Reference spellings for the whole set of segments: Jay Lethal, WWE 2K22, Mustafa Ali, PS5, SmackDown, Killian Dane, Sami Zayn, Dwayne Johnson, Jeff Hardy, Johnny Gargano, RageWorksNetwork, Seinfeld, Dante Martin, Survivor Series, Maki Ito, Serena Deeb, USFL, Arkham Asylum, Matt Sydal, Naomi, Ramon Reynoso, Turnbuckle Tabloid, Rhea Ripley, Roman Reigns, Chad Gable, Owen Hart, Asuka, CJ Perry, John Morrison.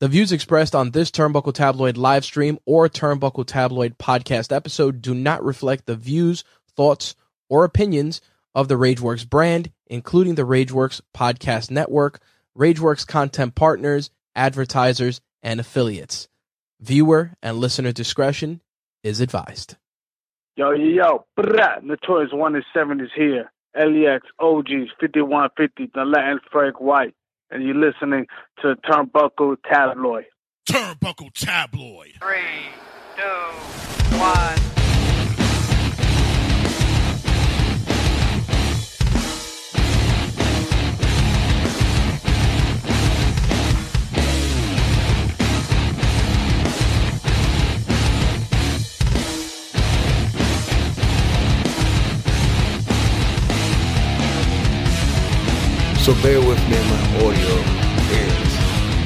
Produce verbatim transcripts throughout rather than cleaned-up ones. The views expressed on this Turnbuckle Tabloid live stream or Turnbuckle Tabloid podcast episode do not reflect the views, thoughts, or opinions of the RageWorks brand, including the RageWorks podcast network, RageWorks content partners, advertisers, and affiliates. Viewer and listener discretion is advised. Yo, yo, yo, brah, Notorious one and seven is here. L E X, O Gs, fifty-one fifty, the Latin Frank White, and you're listening to Turnbuckle Tabloid. Turnbuckle Tabloid. Three, two, one. So bear with me, my audio is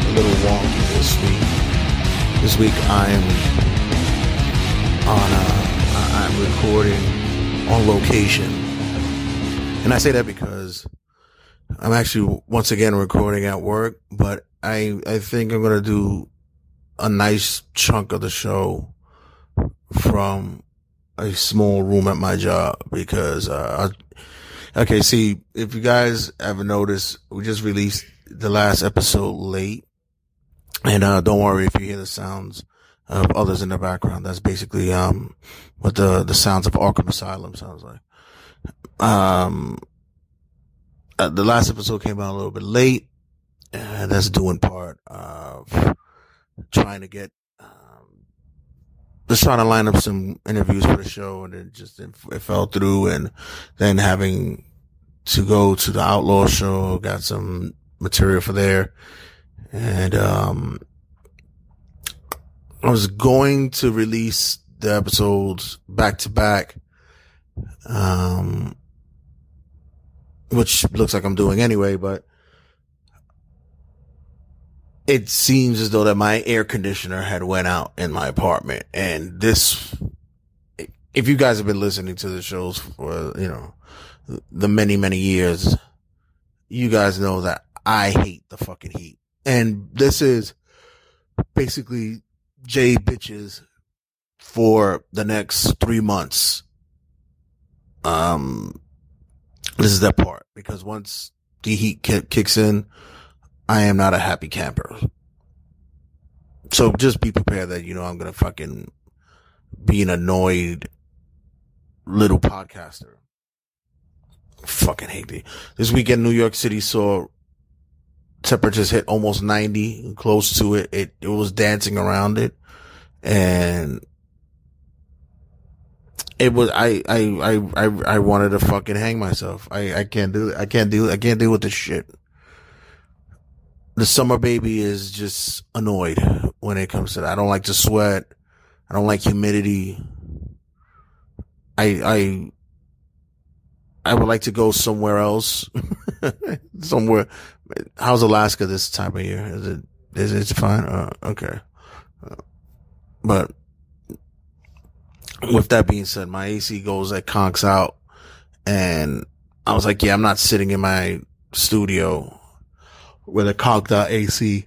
a little wonky this week. This week I am on a, I'm recording on location. And I say that because I'm actually once again recording at work, but I, I think I'm going to do a nice chunk of the show from a small room at my job because uh, I, Okay, see, if you guys ever noticed, we just released the last episode late. And uh don't worry if you hear the sounds of others in the background. That's basically um what the the sounds of Arkham Asylum sounds like. Um uh, the last episode came out a little bit late, and that's due in part of trying to get um just trying to line up some interviews for the show, and it just it, it fell through, and then having to go to the Outlaw show, got some material for there. And, um, I was going to release the episodes back to back, um, which looks like I'm doing anyway, but it seems as though that my air conditioner had went out in my apartment. And this, if you guys have been listening to the shows for, you know, the many, many years, you guys know that I hate the fucking heat. And this is basically Jay bitches for the next three months. Um, this is that part, because once the heat kicks in, I am not a happy camper. So just be prepared that, you know, I'm going to fucking be an annoyed little podcaster. Fucking hate me. This weekend, New York City saw temperatures hit almost ninety, close to it. It, it was dancing around it. And it was, I, I, I, I, I wanted to fucking hang myself. I, I can't do it. I can't do it. I can't deal with this shit. The summer baby is just annoyed when it comes to that. I don't like to sweat. I don't like humidity. I, I, I would like to go somewhere else. Somewhere. How's Alaska this time of year? Is it, is it fine? Uh, okay. Uh, but with that being said, my A C goes at conks out, and I was like, yeah, I'm not sitting in my studio with a conked out A C.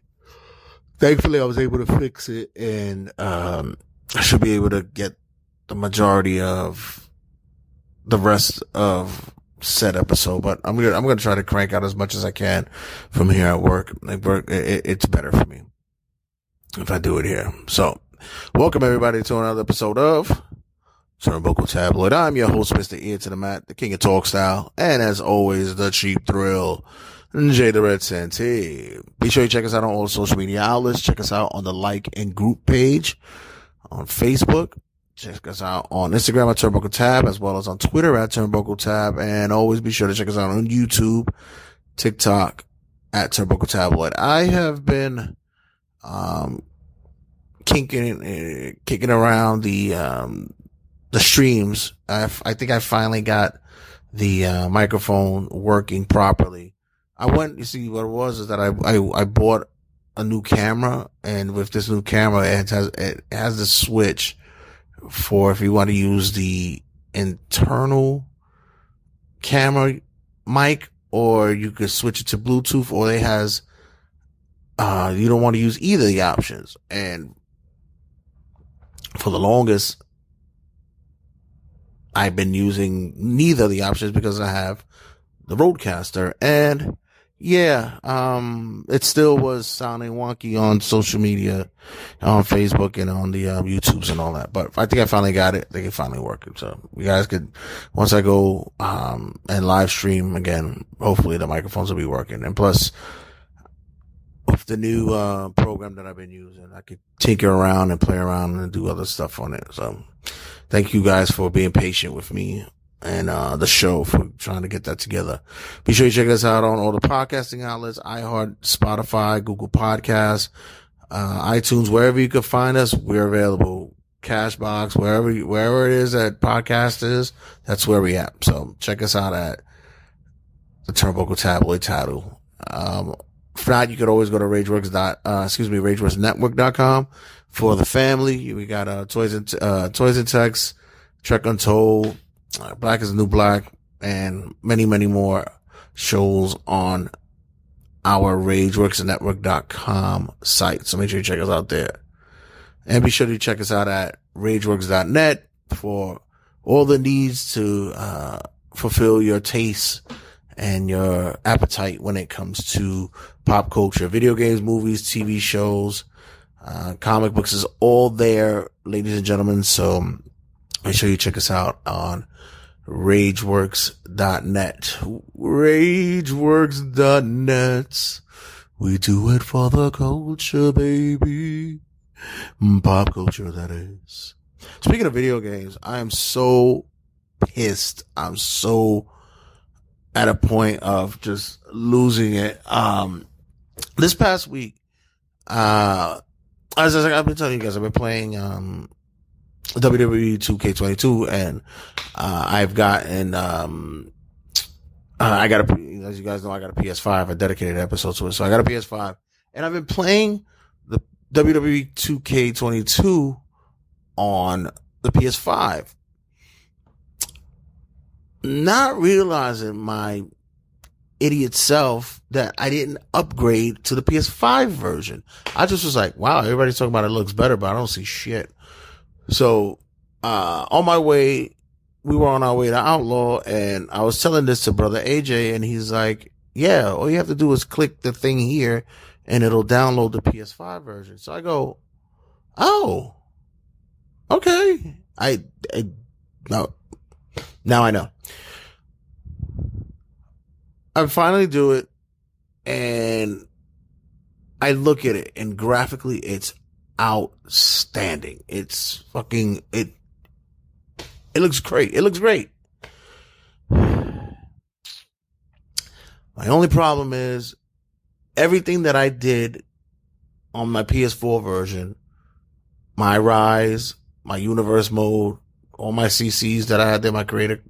Thankfully, I was able to fix it, and um, I should be able to get the majority of the rest of said episode. But I'm gonna I'm gonna try to crank out as much as I can from here at work. Like work, it, it's better for me if I do it here. So, welcome everybody to another episode of Turnbuckle Tabloid. I'm your host, Mister Ear to the Mat, the King of Talk Style, and as always, the Cheap Thrill, Jay the Red Santee. Be sure you check us out on all the social media outlets. Check us out on the like and group page on Facebook. Check us out on Instagram at Turnbuckle Tab, as well as on Twitter at Turnbuckle Tab. And always be sure to check us out on YouTube, TikTok at Turnbuckle Tabloid. I have been um kinking, uh, kicking around the um the streams. I I think I finally got the uh, microphone working properly. I went, you see, what it was is that I, I, I bought a new camera, and with this new camera, it has, it has the switch for if you want to use the internal camera mic, or you could switch it to Bluetooth, or it has Uh, you don't want to use either of the options. And for the longest, I've been using neither of the options because I have the Rodecaster. And yeah, um, it still was sounding wonky on social media, on Facebook and on the um, YouTubes and all that. But I think I finally got it. I think it finally worked. So you guys could, once I go um and live stream again, hopefully the microphones will be working. And plus, with the new uh program that I've been using, I could tinker around and play around and do other stuff on it. So thank you guys for being patient with me and uh the show for trying to get that together. Be sure you check us out on all the podcasting outlets, iHeart, Spotify, Google Podcasts, uh iTunes, wherever you can find us, we're available. Cashbox, wherever wherever it is that podcast is, that's where we at. So check us out at the Turnbuckle Tabloid title. Um If not, you could always go to RageWorks dot, uh, excuse me, RageWorks Network dot com for the family. We got, uh, Toys and, uh, Toys and Techs, Trek Untold, uh, Black is the New Black, and many, many more shows on our RageWorks Network dot com site. So make sure you check us out there. And be sure to check us out at RageWorks dot net for all the needs to, uh, fulfill your tastes and your appetite when it comes to pop culture, video games, movies, T V shows, uh, comic books is all there, ladies and gentlemen. So make sure you check us out on RageWorks dot net. RageWorks dot net. We do it for the culture, baby. Pop culture, that is. Speaking of video games, I am so pissed. I'm so at a point of just losing it. Um, this past week, uh, as I, I've been telling you guys, I've been playing, um, W W E two K twenty-two, and, uh, I've gotten, um, uh, I got a, as you guys know, I got a P S five. I dedicated an episode to it. So I got a P S five, and I've been playing the W W E two K twenty-two on the P S five. Not realizing my idiot self that I didn't upgrade to the P S five version. I just was like, wow, everybody's talking about it looks better, but I don't see shit. So, uh, on my way, we were on our way to Outlaw, and I was telling this to brother A J, and he's like, yeah, all you have to do is click the thing here and it'll download the P S five version. So I go, oh, okay. I, I, no. Now I know. I finally do it, and I look at it, and graphically, it's outstanding. It's fucking, it, it looks great. It looks great. My only problem is everything that I did on my P S four version, my Rise, my Universe mode, all my C Cs that I had there, my creator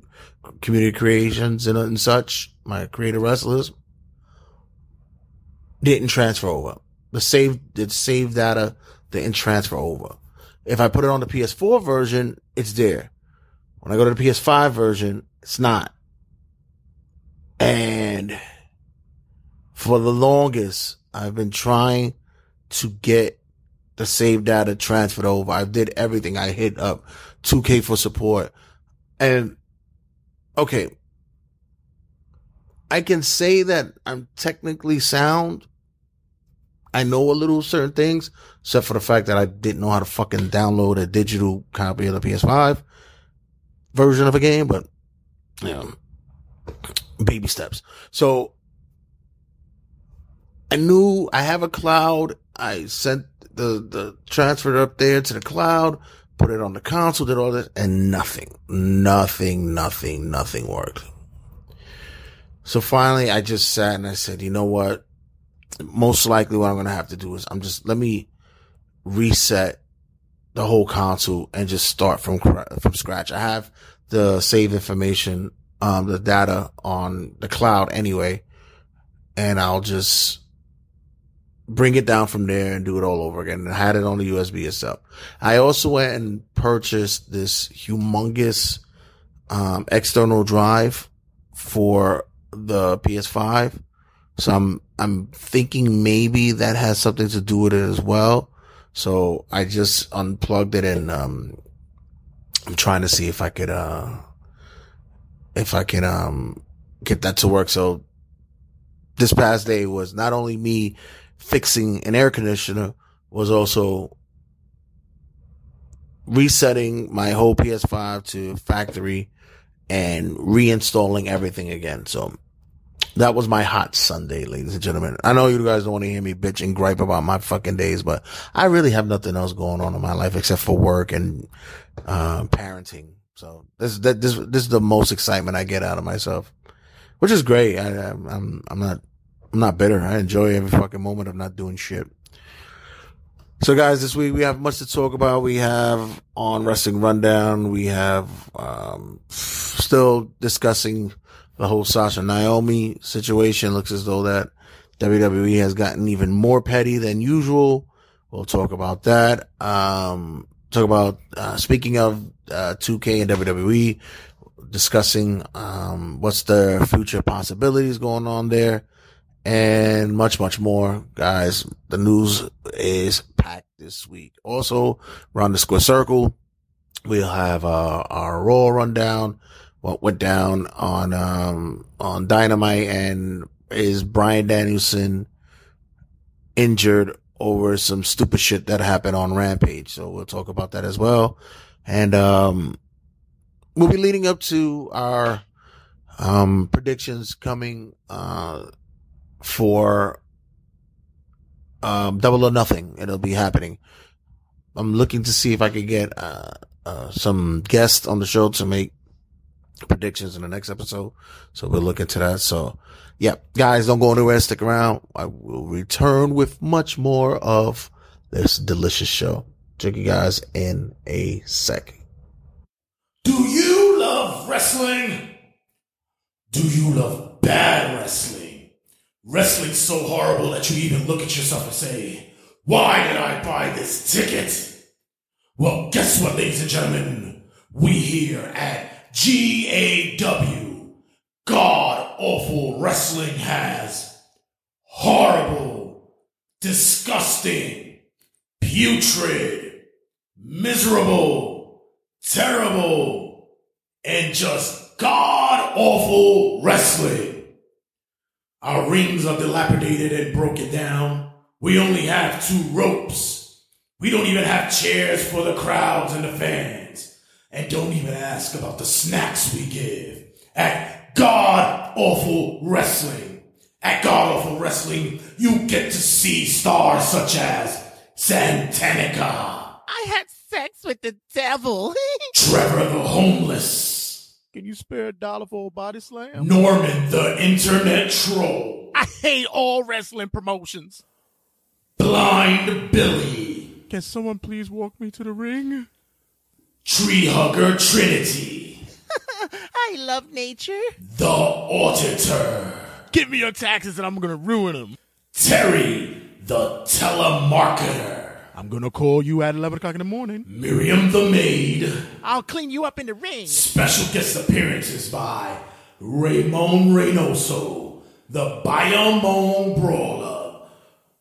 community creations and, and such, my creator wrestlers, didn't transfer over. The save, the save data didn't transfer over. If I put it on the P S four version, it's there. When I go to the P S five version, it's not. And for the longest, I've been trying to get the save data transferred over. I did everything. I hit up two K for support. And okay, I can say that I'm technically sound. I know a little certain things, except for the fact that I didn't know how to fucking download a digital copy of the P S five version of a game, but you know, baby steps. So I knew I have a cloud. I sent the, the transfer up there to the cloud, put it on the console, did all this, and nothing, nothing, nothing, nothing worked. So finally I just sat and I said, you know what? Most likely what I'm going to have to do is I'm just, let me reset the whole console and just start from, from scratch. I have the save information, um, the data on the cloud anyway, and I'll just bring it down from there and do it all over again. And I had it on the U S B itself. I also went and purchased this humongous, um, external drive for the P S five. So I'm I'm thinking maybe that has something to do with it as well. So I just unplugged it, and um, I'm trying to see if I could, uh, if I can um, get that to work. So this past day was not only me fixing an air conditioner, was also resetting my whole P S five to factory and reinstalling everything again. So that was my hot Sunday, ladies and gentlemen. I know you guys don't want to hear me bitch and gripe about my fucking days, but I really have nothing else going on in my life except for work and uh, parenting. So this that this this is the most excitement I get out of myself, which is great. I, I, I'm I'm not I'm not bitter. I enjoy every fucking moment of not doing shit. So guys, this week we have much to talk about. We have on Wrestling Rundown, we have um, still discussing the whole Sasha Naomi situation. Looks as though that W W E has gotten even more petty than usual. We'll talk about that. Um, talk about, uh, speaking of, uh, two K and W W E, discussing, um, what's the future possibilities going on there and much, much more. Guys, the news is packed this week. Also, around the square circle, we'll have, uh, our Raw rundown. What went down on um on Dynamite, and is Bryan Danielson injured over some stupid shit that happened on Rampage? So we'll talk about that as well. And um we'll be leading up to our um predictions coming uh for um Double or Nothing. It'll be happening. I'm looking to see if I could get uh, uh some guests on the show to make predictions in the next episode, so we'll look into that. So yeah, guys, don't go anywhere, stick around. I will return with much more of this delicious show. Check you guys in a sec. Do you love wrestling? Do you love bad wrestling? Wrestling's so horrible that you even look at yourself and say, why did I buy this ticket? Well, guess what, ladies and gentlemen, we here at G A W, God Awful Wrestling, has horrible, disgusting, putrid, miserable, terrible, and just God Awful Wrestling. Our rings are dilapidated and broken down. We only have two ropes. We don't even have chairs for the crowds and the fans. And don't even ask about the snacks we give at God Awful Wrestling. At God Awful Wrestling, you get to see stars such as Santanica. I had sex with the devil. Trevor the Homeless. Can you spare a dollar for a body slam? Norman the Internet Troll. I hate all wrestling promotions. Blind Billy. Can someone please walk me to the ring? Tree Hugger Trinity. I love nature. The Auditor. Give me your taxes and I'm going to ruin them. Terry, the Telemarketer. I'm going to call you at eleven o'clock in the morning. Miriam the Maid. I'll clean you up in the ring. Special guest appearances by Ramon Reynoso, the Bayamon Brawler,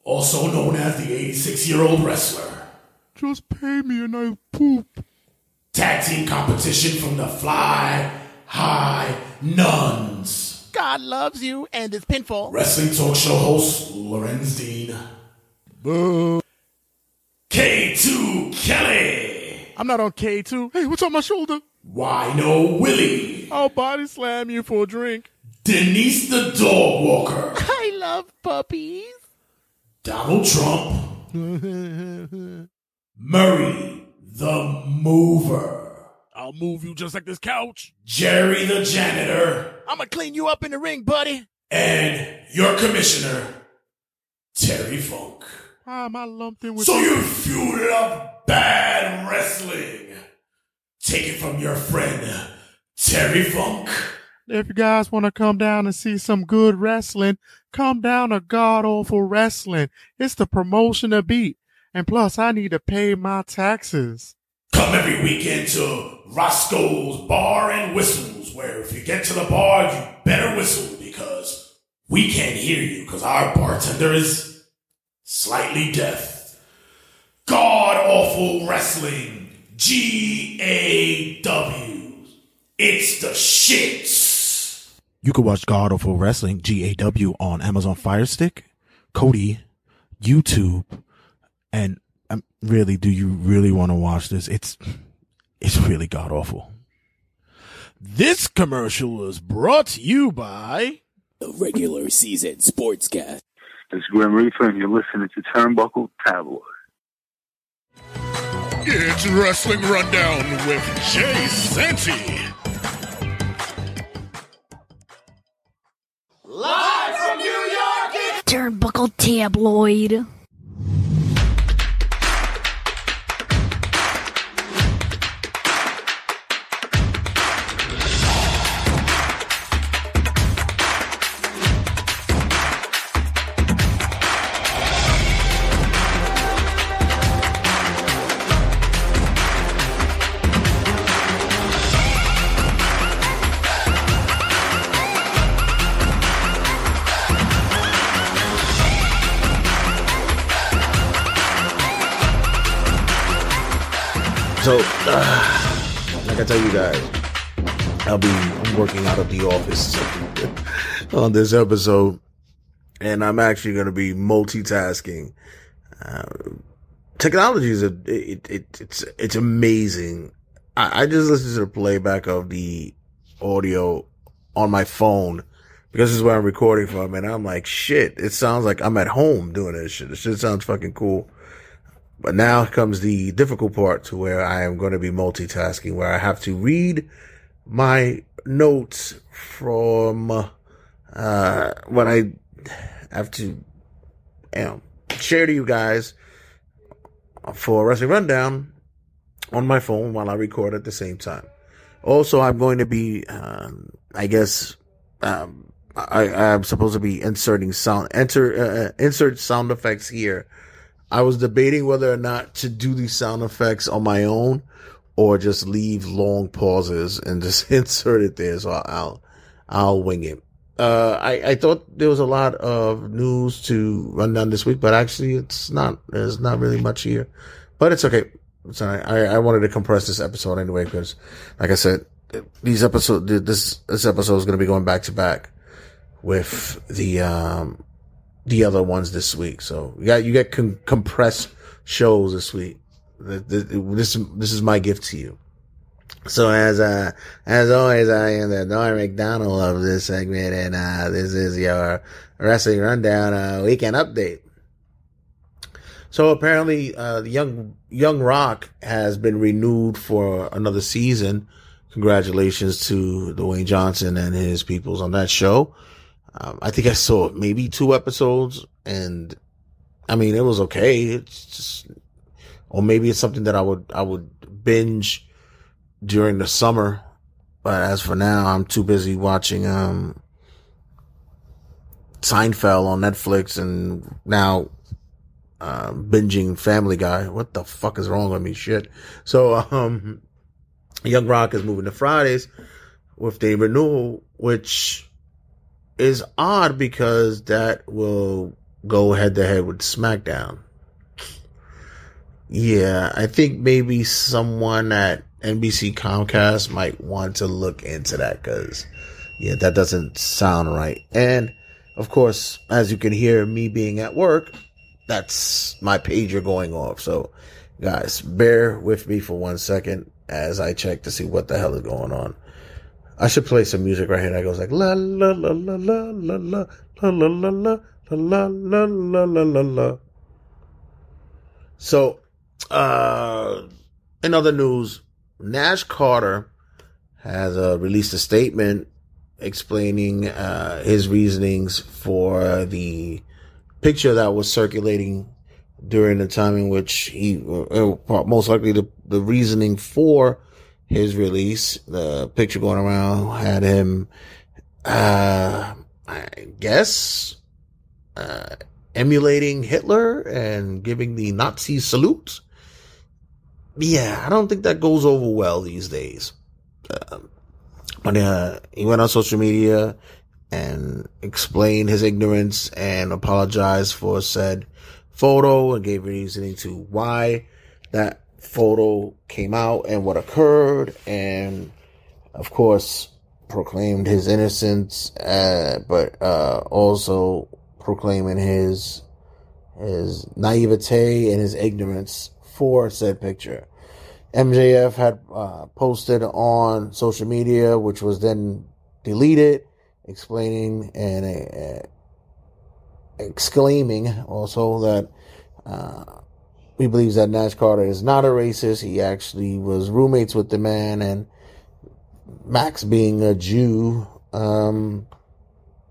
also known as the eighty-six-year-old wrestler. Just pay me and I'll poop. Tag team competition from the Fly High Nuns. God loves you and is pinfall. Wrestling talk show host Lorenz Dean. Boo. K two Kelly. I'm not on K two. Hey, what's on my shoulder? Why no Willie? I'll body slam you for a drink. Denise the Dog Walker. I love puppies. Donald Trump. Murray the Mover. I'll move you just like this couch. Jerry the Janitor. I'm going to clean you up in the ring, buddy. And your commissioner, Terry Funk. Why am I lumped in with... So you fueled up bad wrestling. Take it from your friend, Terry Funk. If you guys want to come down and see some good wrestling, come down to God Awful Wrestling. It's the promotion to beat. And plus, I need to pay my taxes. Come every weekend to Roscoe's Bar and Whistles, where if you get to the bar, you better whistle, because we can't hear you because our bartender is slightly deaf. God-awful wrestling. G A W. It's the shits. You can watch God-awful wrestling, G A W, on Amazon Fire Stick, Kodi, YouTube, and um, really, do you really want to watch this? It's it's really god-awful. This commercial is brought to you by the Regular Season Sportscast. This is Grim Reaper, and you're listening to Turnbuckle Tabloid. It's Wrestling Rundown with Jay Santi. Live from New York, it's Turnbuckle Tabloid. So, uh, like I tell you guys, I'll be I'm working out of the office on this episode, and I'm actually going to be multitasking. Uh, technology is a, it, it, it's, it's amazing. I, I just listened to the playback of the audio on my phone because this is where I'm recording from, and I'm like, shit, it sounds like I'm at home doing this shit. This shit sounds fucking cool. But now comes the difficult part to where I am going to be multitasking, where I have to read my notes from, uh, what I have to, you know, share to you guys for Wrestling Rundown on my phone while I record at the same time. Also, I'm going to be, um, I guess, um, I, I'm supposed to be inserting sound, enter, uh, insert sound effects here. I was debating whether or not to do these sound effects on my own or just leave long pauses and just insert it there. So I'll, I'll wing it. Uh, I, I thought there was a lot of news to run down this week, but actually it's not, there's not really much here, but it's okay. It's all right. I, I wanted to compress this episode anyway, because like I said, these episodes, this, this episode is going to be going back to back with the, um, the other ones this week. So you got, you got con- compressed shows this week. This, this is my gift to you. So as, uh, as always, I am the Norm McDonald of this segment, and, uh, this is your Wrestling Rundown, uh, weekend update. So apparently, uh, the young, Young Rock has been renewed for another season. Congratulations to Dwayne Johnson and his peoples on that show. Um, I think I saw maybe two episodes, and I mean, it was okay. It's just, or maybe it's something that I would, I would binge during the summer. But as for now, I'm too busy watching, um, Seinfeld on Netflix, and now, uh, binging Family Guy. What the fuck is wrong with me? Shit. So, um, Young Rock is moving to Fridays with the renewal, which is odd because that will go head to head with SmackDown. Yeah, I think maybe someone at N B C Comcast might want to look into that, because yeah, that doesn't sound right. And of course, as you can hear me being at work, that's my pager going off. So guys, bear with me for one second as I check to see what the hell is going on. I should play some music right here that goes like la la la la la la la la la la la la la la la la la. So, uh, in other news, Nash Carter has uh, released a statement explaining uh, his reasonings for the picture that was circulating during the time in which he, uh, most likely the, the reasoning for his release. The picture going around had him, uh, I guess, uh, emulating Hitler and giving the Nazi salute. Yeah, I don't think that goes over well these days. Uh, but, uh, he went on social media and explained his ignorance and apologized for said photo and gave reasoning to why that photo came out and what occurred, and of course proclaimed his innocence, uh, but uh, also proclaiming his his naivete and his ignorance for said picture. M J F had uh, posted on social media, which was then deleted, explaining and uh, exclaiming also that uh, he believes that Nash Carter is not a racist. He actually was roommates with the man, and Max, being a Jew, um,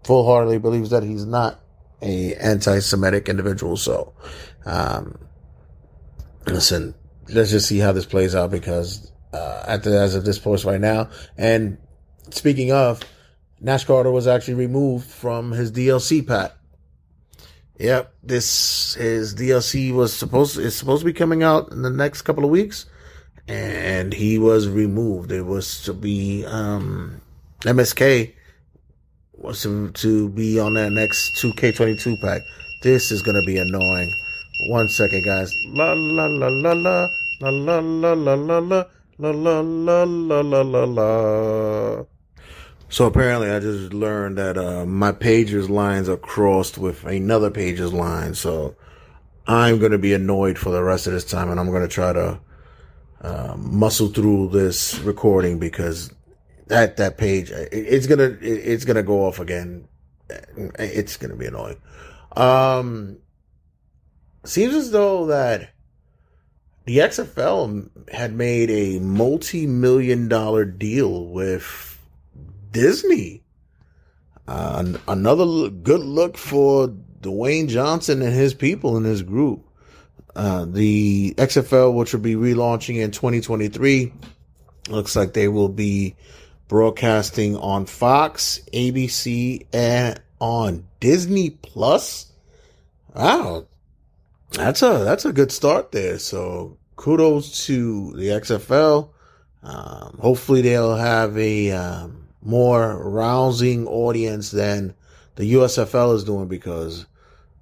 full-heartedly believes that he's not a anti-Semitic individual. So, um, listen, let's just see how this plays out, because uh, at the, as of this post right now, and speaking of, Nash Carter was actually removed from his D L C pack. Yep, this his D L C was supposed is supposed to be coming out in the next couple of weeks, and he was removed. It was to be um, M S K was to, to be on that next two K twenty-two pack. This is gonna be annoying. One second, guys. La la la la la la la la la la la la la la la la. So apparently I just learned that uh, my pager's lines are crossed with another pager's line. So I'm going to be annoyed for the rest of this time, and I'm going to try to uh, muscle through this recording, because that, that page, it, it's going to, it, it's going to go off again. It's going to be annoying. Um, seems as though that the X F L had made a multi-million dollar deal with Disney. Uh, another look, good look for Dwayne Johnson and his people in his group. Uh, the X F L, which will be relaunching in twenty twenty-three, looks like they will be broadcasting on Fox, A B C, and on Disney Plus. Wow, that's a that's a good start there. So kudos to the X F L. Um, hopefully they'll have a um, more rousing audience than the U S F L is doing, because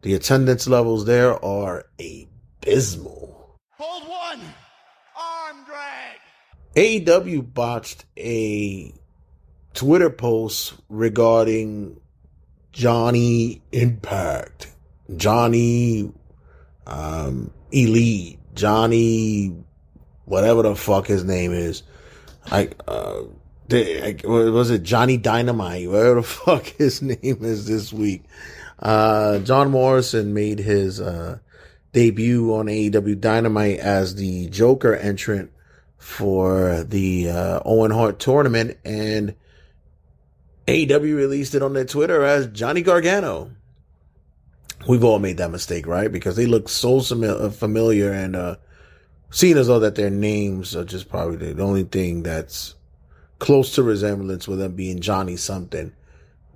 the attendance levels there are abysmal. Hold one, arm drag. A E W botched a Twitter post regarding Johnny Impact, Johnny um, Elite, Johnny whatever the fuck his name is. I, uh, was it Johnny Dynamite, whatever the fuck his name is this week. Uh, John Morrison made his uh, debut on A E W Dynamite as the Joker entrant for the uh, Owen Hart tournament, and A E W released it on their Twitter as Johnny Gargano. We've all made that mistake, right? Because they look so familiar, and uh, seeing as though that their names are just probably the only thing that's close to resemblance with them being Johnny something.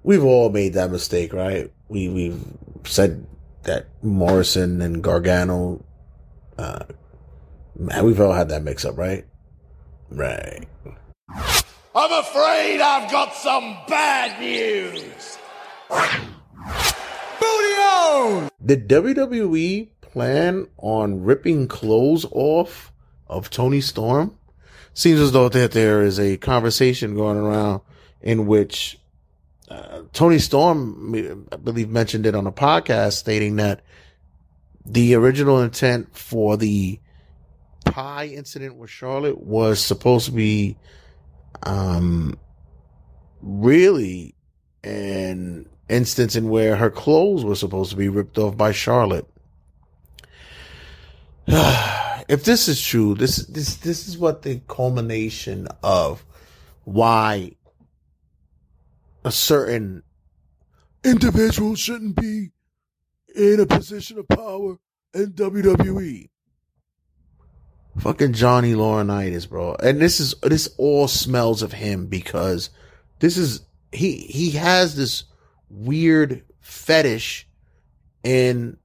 We've all made that mistake, right? We, we've said that Morrison and Gargano, uh, man, we've all had that mix up, right? Right. I'm afraid I've got some bad news. Booty-o! Did W W E plan on ripping clothes off of Tony Storm? Seems as though that there is a conversation going around in which uh, Tony Storm, I believe, mentioned it on a podcast, stating that the original intent for the pie incident with Charlotte was supposed to be um, really an instance in where her clothes were supposed to be ripped off by Charlotte. If this is true, this this this is what the culmination of why a certain individual shouldn't be in a position of power in W W E. Fucking Johnny Laurinaitis, bro. And this is this all smells of him, because this is he he has this weird fetish in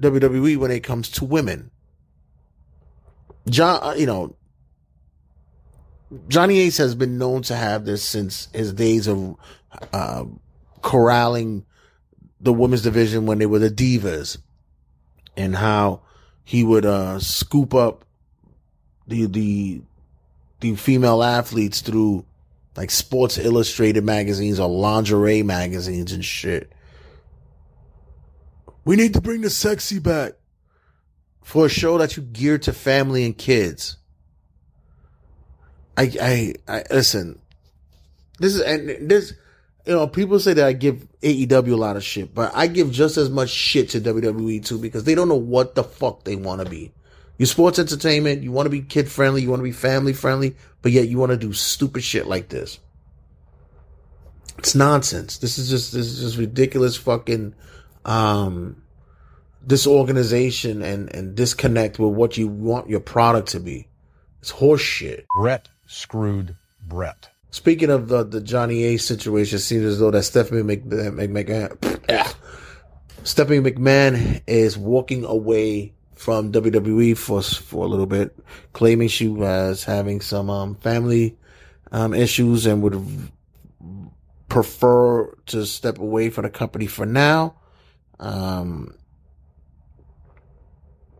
W W E when it comes to women. John, you know, Johnny Ace has been known to have this since his days of uh, corralling the women's division when they were the divas, and how he would uh, scoop up the the the female athletes through like Sports Illustrated magazines or lingerie magazines and shit. We need to bring the sexy back for a show that you geared to family and kids. I, I, I, listen, this is, and this, you know, people say that I give A E W a lot of shit, but I give just as much shit to W W E too, because they don't know what the fuck they want to be. You're sports entertainment, you want to be kid friendly, you want to be family friendly, but yet you want to do stupid shit like this. It's nonsense. This is just, this is just ridiculous fucking, um, disorganization and, and disconnect with what you want your product to be. It's horse shit. Brett screwed Brett. Speaking of the, the Johnny A situation, it seems as though that Stephanie McMahon, Stephanie McMahon is walking away from W W E for for a little bit, claiming she was having some um, family um, issues and would prefer to step away from the company for now. Um,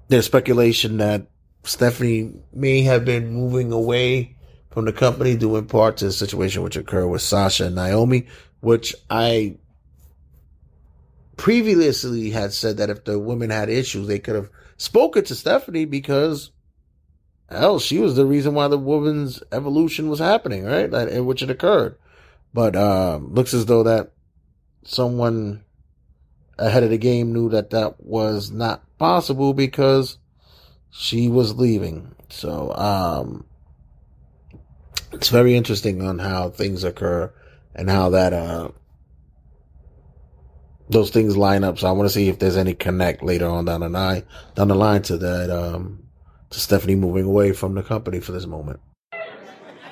there's speculation that Stephanie may have been moving away from the company due in part to the situation which occurred with Sasha and Naomi, which I previously had said that if the women had issues, they could have spoken to Stephanie, because hell, she was the reason why the women's evolution was happening, right? That, in which it occurred. But uh, looks as though that someone ahead of the game knew that that was not possible because she was leaving. So um, it's very interesting on how things occur and how that uh, those things line up. So I want to see if there's any connect later on down the line, down the line to that um, to Stephanie moving away from the company for this moment.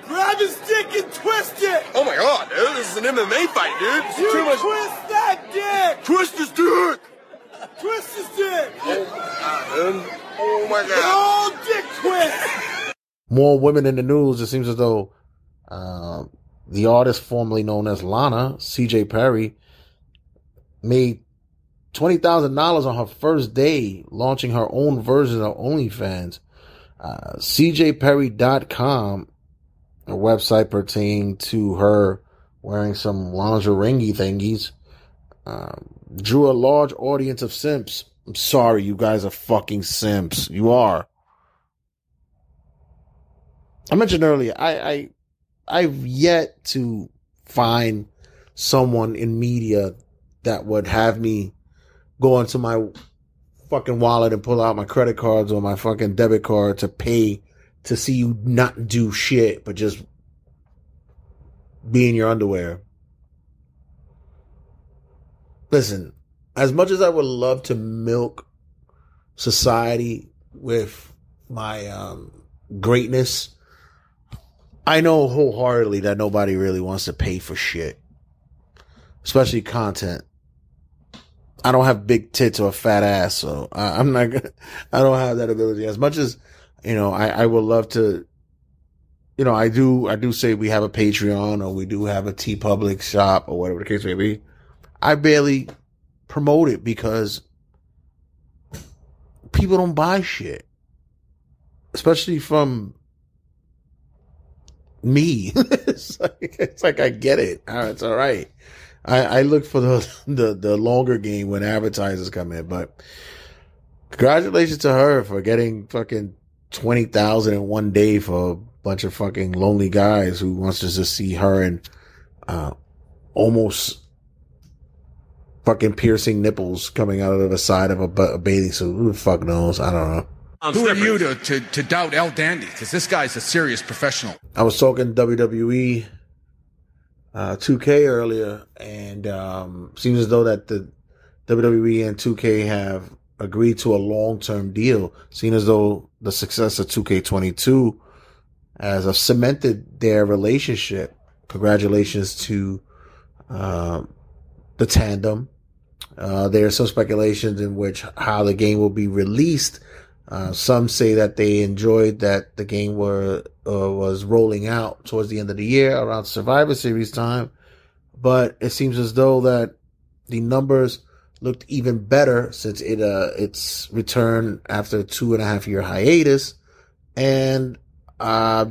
Grab his dick and twist it. Oh my god, dude, this is an M M A fight, dude. This you too much- twist that dick. Twist his dick. Twist his dick. Oh, god, oh my god. Oh, dick twist. More women in the news. It seems as though uh, the artist formerly known as Lana, C J Perry, made twenty thousand dollars on her first day launching her own version of OnlyFans. Uh, C J Perry dot com, a website pertaining to her wearing some lingerie thingies, uh, drew a large audience of simps. I'm sorry, you guys are fucking simps. You are. I mentioned earlier, I, I, I've yet to find someone in media that would have me go into my fucking wallet and pull out my credit cards or my fucking debit card to pay to see you not do shit, but just be in your underwear. Listen, as much as I would love to milk society with my um, greatness, I know wholeheartedly that nobody really wants to pay for shit, especially content. I don't have big tits or a fat ass, so I, I'm not gonna, I don't have that ability. As much as, you know, I, I would love to, you know, I do, I do say we have a Patreon or we do have a TeePublic shop or whatever the case may be. I barely promote it because people don't buy shit, especially from me. It's like, it's like I get it. All right, it's all right. I, I look for the, the the longer game when advertisers come in, but congratulations to her for getting fucking twenty thousand in one day for a bunch of fucking lonely guys who wants to just see her and uh, almost fucking piercing nipples coming out of the side of a, a bathing suit. Who the fuck knows? I don't know. Um, who are you to, to, to doubt El Dandy? Because this guy's a serious professional. I was talking W W E uh, two K earlier, and um, seems as though that the W W E and two K have agreed to a long-term deal, seeing as though the success of two K twenty-two has uh, cemented their relationship. Congratulations to uh, the tandem. Uh, there are some speculations in which how the game will be released. Uh, some say that they enjoyed that the game were uh, was rolling out towards the end of the year around Survivor Series time, but it seems as though that the numbers looked even better since it uh its return after a two and a half year hiatus, and uh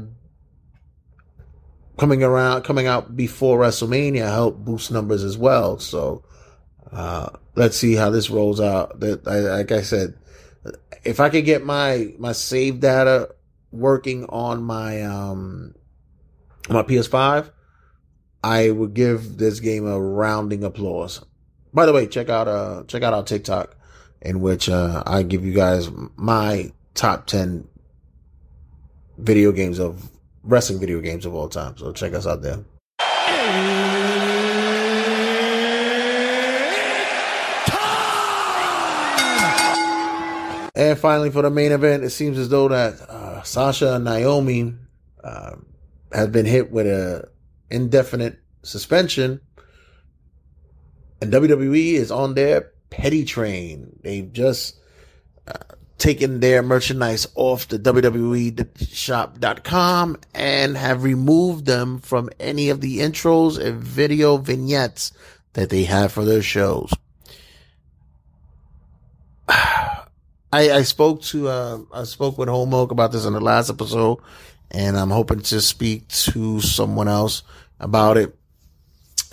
coming around coming out before WrestleMania helped boost numbers as well. So uh let's see how this rolls out. That, like I said, if I could get my my save data working on my um my P S five, I would give this game a rounding applause. By the way, check out uh check out our TikTok, in which uh I give you guys my top ten video games of wrestling video games of all time. So check us out there. And finally, for the main event, it seems as though that uh, Sasha and Naomi uh, have been hit with an indefinite suspension. And W W E is on their petty train. They've just uh, taken their merchandise off the W W E shop dot com and have removed them from any of the intros and video vignettes that they have for their shows. I, I spoke to uh, I spoke with Whole Milk about this in the last episode, and I'm hoping to speak to someone else about it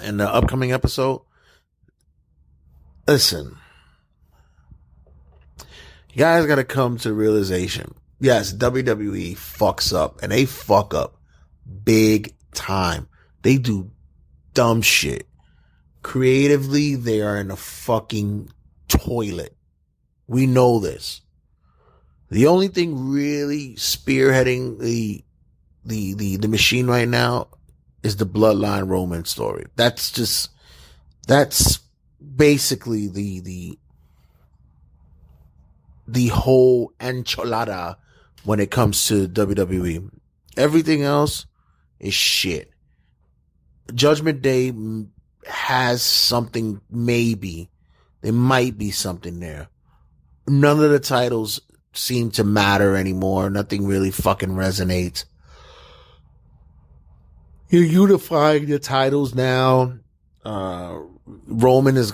in the upcoming episode. Listen, you guys got to come to realization. Yes, W W E fucks up, and they fuck up big time. They do dumb shit. Creatively, they are in a fucking toilet. We know this. The only thing really spearheading the, the, the, the machine right now is the Bloodline Roman story. That's just, that's basically the, the, the whole enchilada when it comes to W W E. Everything else is shit. Judgment Day has something, maybe. There might be something there. None of the titles seem to matter anymore. Nothing really fucking resonates. You're unifying the titles now. Uh, Roman has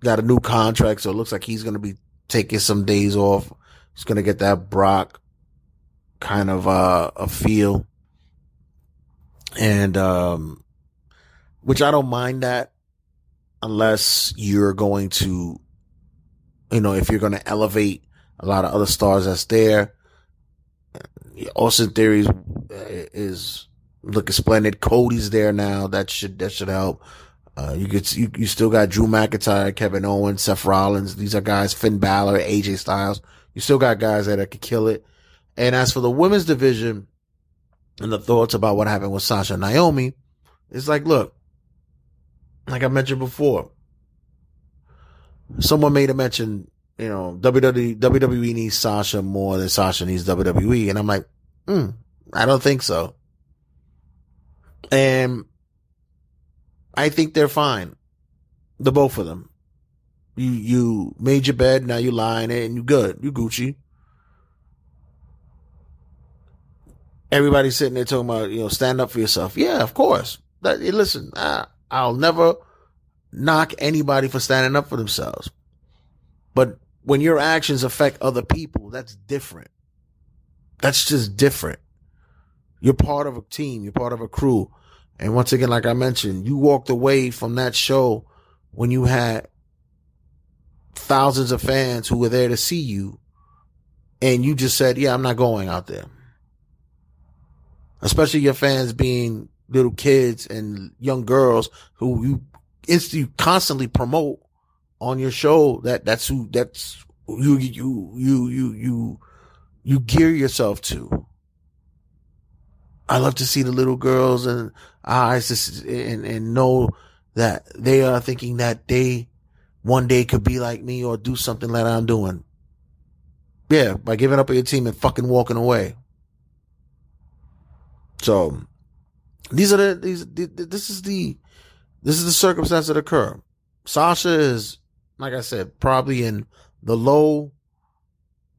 got a new contract, so it looks like he's going to be taking some days off. He's going to get that Brock kind of uh, a feel. And, um, which I don't mind that, unless you're going to, you know, if you're going to elevate a lot of other stars that's there. Austin Theory is, is looking splendid. Cody's there now. That should, that should help. Uh, you could, you, you still got Drew McIntyre, Kevin Owens, Seth Rollins. These are guys, Finn Balor, A J Styles. You still got guys there that could kill it. And as for the women's division and the thoughts about what happened with Sasha and Naomi, it's like, look, like I mentioned before, someone made a mention, you know, W W E needs Sasha more than Sasha needs W W E. And I'm like, hmm, I don't think so. And I think they're fine. The both of them. You, you made your bed, now you lie in it, and you good. You Gucci. Everybody's sitting there talking about, you know, stand up for yourself. Yeah, of course. That, listen, I, I'll never knock anybody for standing up for themselves. But when your actions affect other people, that's different. That's just different. You're part of a team. You're part of a crew. And once again, like I mentioned, you walked away from that show when you had thousands of fans who were there to see you, and you just said, yeah, I'm not going out there. Especially your fans being little kids and young girls who you You constantly promote on your show. That that's who that's you you you you you you gear yourself to. I love to see the little girls and eyes and and know that they are thinking that they one day could be like me or do something like I'm doing. Yeah, by giving up on your team and fucking walking away. So these are the these this is the. This is the circumstance that occur. Sasha is, like I said, probably in the low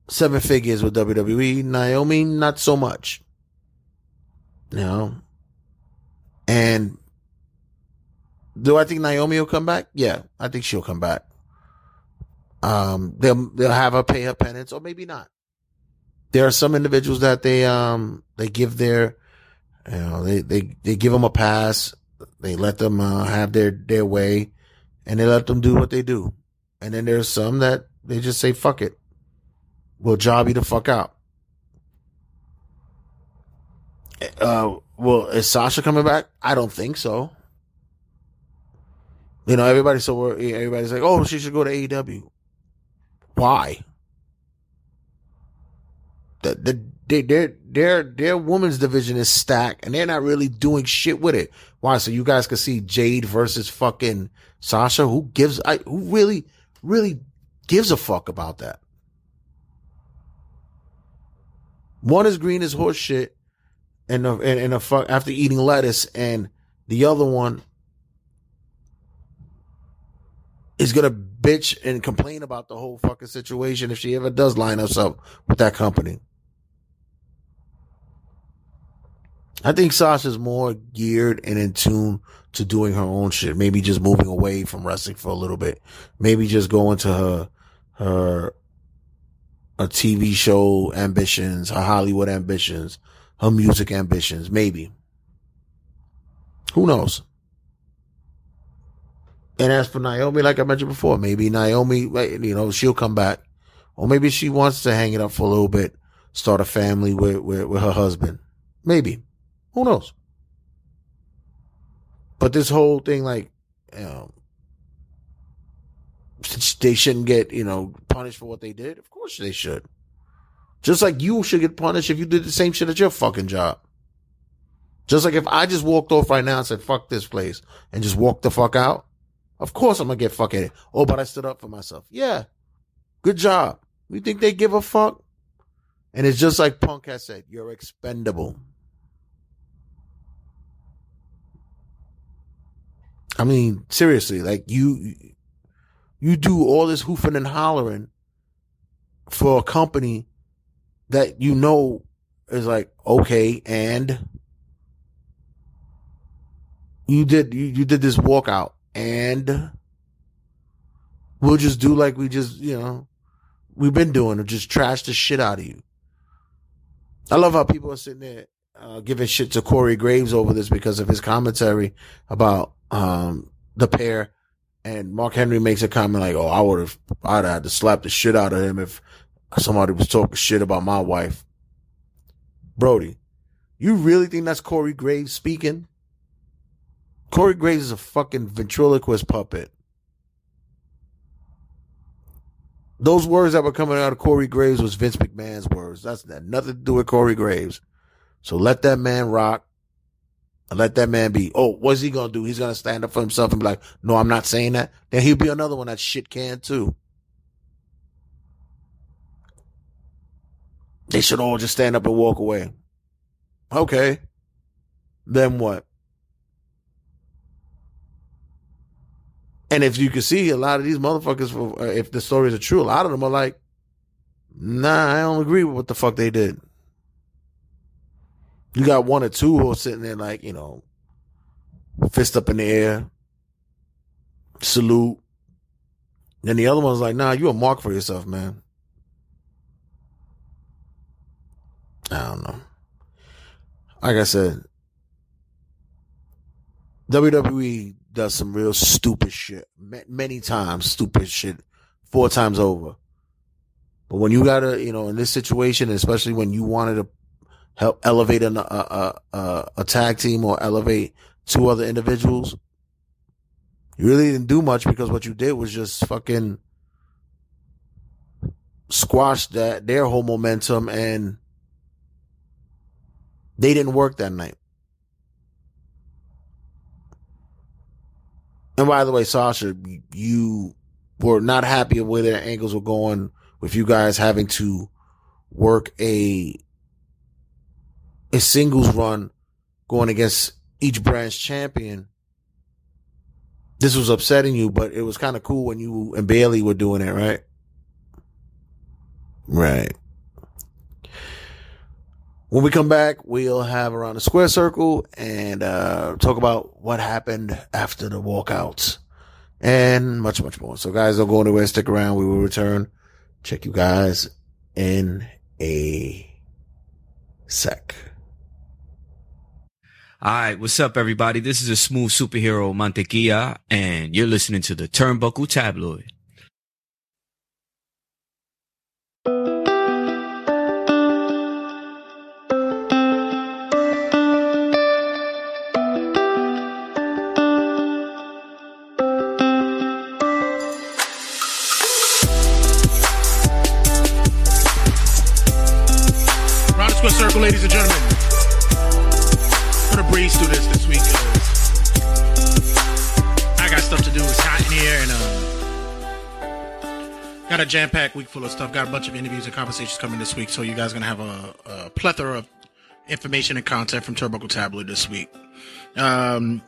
seven figures with W W E. Naomi, not so much. You know? And Do I think Naomi will come back? Yeah, I think she'll come back. Um, they'll they'll have her pay her penance, or maybe not. There are some individuals that they um they give their, you know, they they they give them a pass. They let them uh, have their their way, and they let them do what they do. And then there's some that they just say, fuck it. We'll job you the fuck out. Uh, well, is Sasha coming back? I don't think so. You know, everybody's so worried. Everybody's like, oh, she should go to A E W. Why? The, the, they, their, their, their women's division is stacked, and they're not really doing shit with it. Why? So you guys can see Jade versus fucking Sasha? Who gives, I, who really, really gives a fuck about that? One is green as horse shit and a, and, and a fuck after eating lettuce, and the other one is going to bitch and complain about the whole fucking situation if she ever does line us up with that company. I think Sasha's more geared and in tune to doing her own shit. Maybe just moving away from wrestling for a little bit. Maybe just going to her, her, her T V show ambitions, her Hollywood ambitions, her music ambitions. Maybe. Who knows? And as for Naomi, like I mentioned before, maybe Naomi, you know, she'll come back. Or maybe she wants to hang it up for a little bit, start a family with, with, with her husband. Maybe. Who knows? But this whole thing, like, you know, they shouldn't get, you know, punished for what they did. Of course they should. Just like you should get punished if you did the same shit at your fucking job. Just like if I just walked off right now and said, fuck this place, and just walked the fuck out. Of course I'm going to get fucking, oh, but I stood up for myself. Yeah. Good job. You think they give a fuck? And it's just like Punk has said, you're expendable. I mean, seriously, like you, you do all this hoofing and hollering for a company that you know is like, okay, and you did, you, you did this walkout. And we'll just do like we just, you know, we've been doing, or just trash the shit out of you. I love how people are sitting there uh, giving shit to Corey Graves over this because of his commentary about um, the pair. And Mark Henry makes a comment like, oh, I would have, I'd have had to slap the shit out of him if somebody was talking shit about my wife. Brody, you really think that's Corey Graves speaking? Corey Graves is a fucking ventriloquist puppet. Those words that were coming out of Corey Graves was Vince McMahon's words. That's that nothing to do with Corey Graves. So let that man rock. And let that man be. Oh, what's he going to do? He's going to stand up for himself and be like, no, I'm not saying that. Then he'll be another one that shit can too. They should all just stand up and walk away. Okay. Then what? And if you can see, a lot of these motherfuckers, if the stories are true, a lot of them are like, nah, I don't agree with what the fuck they did. You got one or two who are sitting there like, you know, fist up in the air, salute. Then the other one's like, nah, you a mark for yourself, man. I don't know. Like I said, W W E does some real stupid shit many times, stupid shit four times over. But when you gotta, you know, in this situation, especially when you wanted to help elevate an, a, a, a, a tag team or elevate two other individuals, you really didn't do much because what you did was just fucking squash that their whole momentum, and they didn't work that night. And by the way, Sasha, you were not happy with where their angles were going, with you guys having to work a a singles run going against each brand's champion. This was upsetting you, but it was kind of cool when you and Bailey were doing it, right? Right. When we come back, we'll have Around the Square Circle and uh talk about what happened after the walkouts and much, much more. So guys, don't go anywhere. Stick around. We will return. Check you guys in a sec. All right, what's up, everybody? This is a smooth superhero, Mantequilla, and you're listening to the Turnbuckle Tabloid. Circle, ladies and gentlemen. I'm gonna breeze through this this week because I got stuff to do. It's hot in here, and um, got a jam-packed week full of stuff. Got a bunch of interviews and conversations coming this week, so you guys are gonna have a, a plethora of information and content from Turnbuckle Tabloid this week. Um,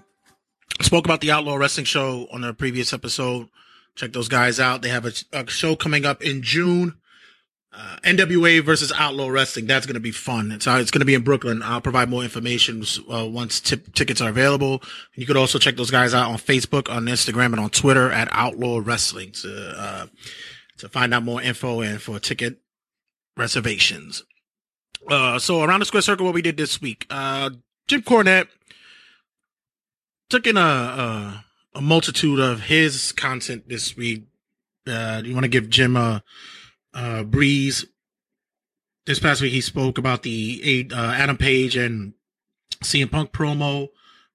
spoke about the Outlaw Wrestling show on the previous episode. Check those guys out. They have a, a show coming up in June. Uh, N W A versus Outlaw Wrestling. That's going to be fun. It's, it's going to be in Brooklyn. I'll provide more information uh, once t- tickets are available. You could also check those guys out on Facebook, on Instagram, and on Twitter at Outlaw Wrestling to uh, to find out more info and for ticket reservations. Uh, so Around the Square Circle, what we did this week, uh, Jim Cornette took in a, a a multitude of his content this week. Uh, you want to give Jim a Uh, Breeze. This past week, he spoke about the uh, Adam Page and C M Punk promo.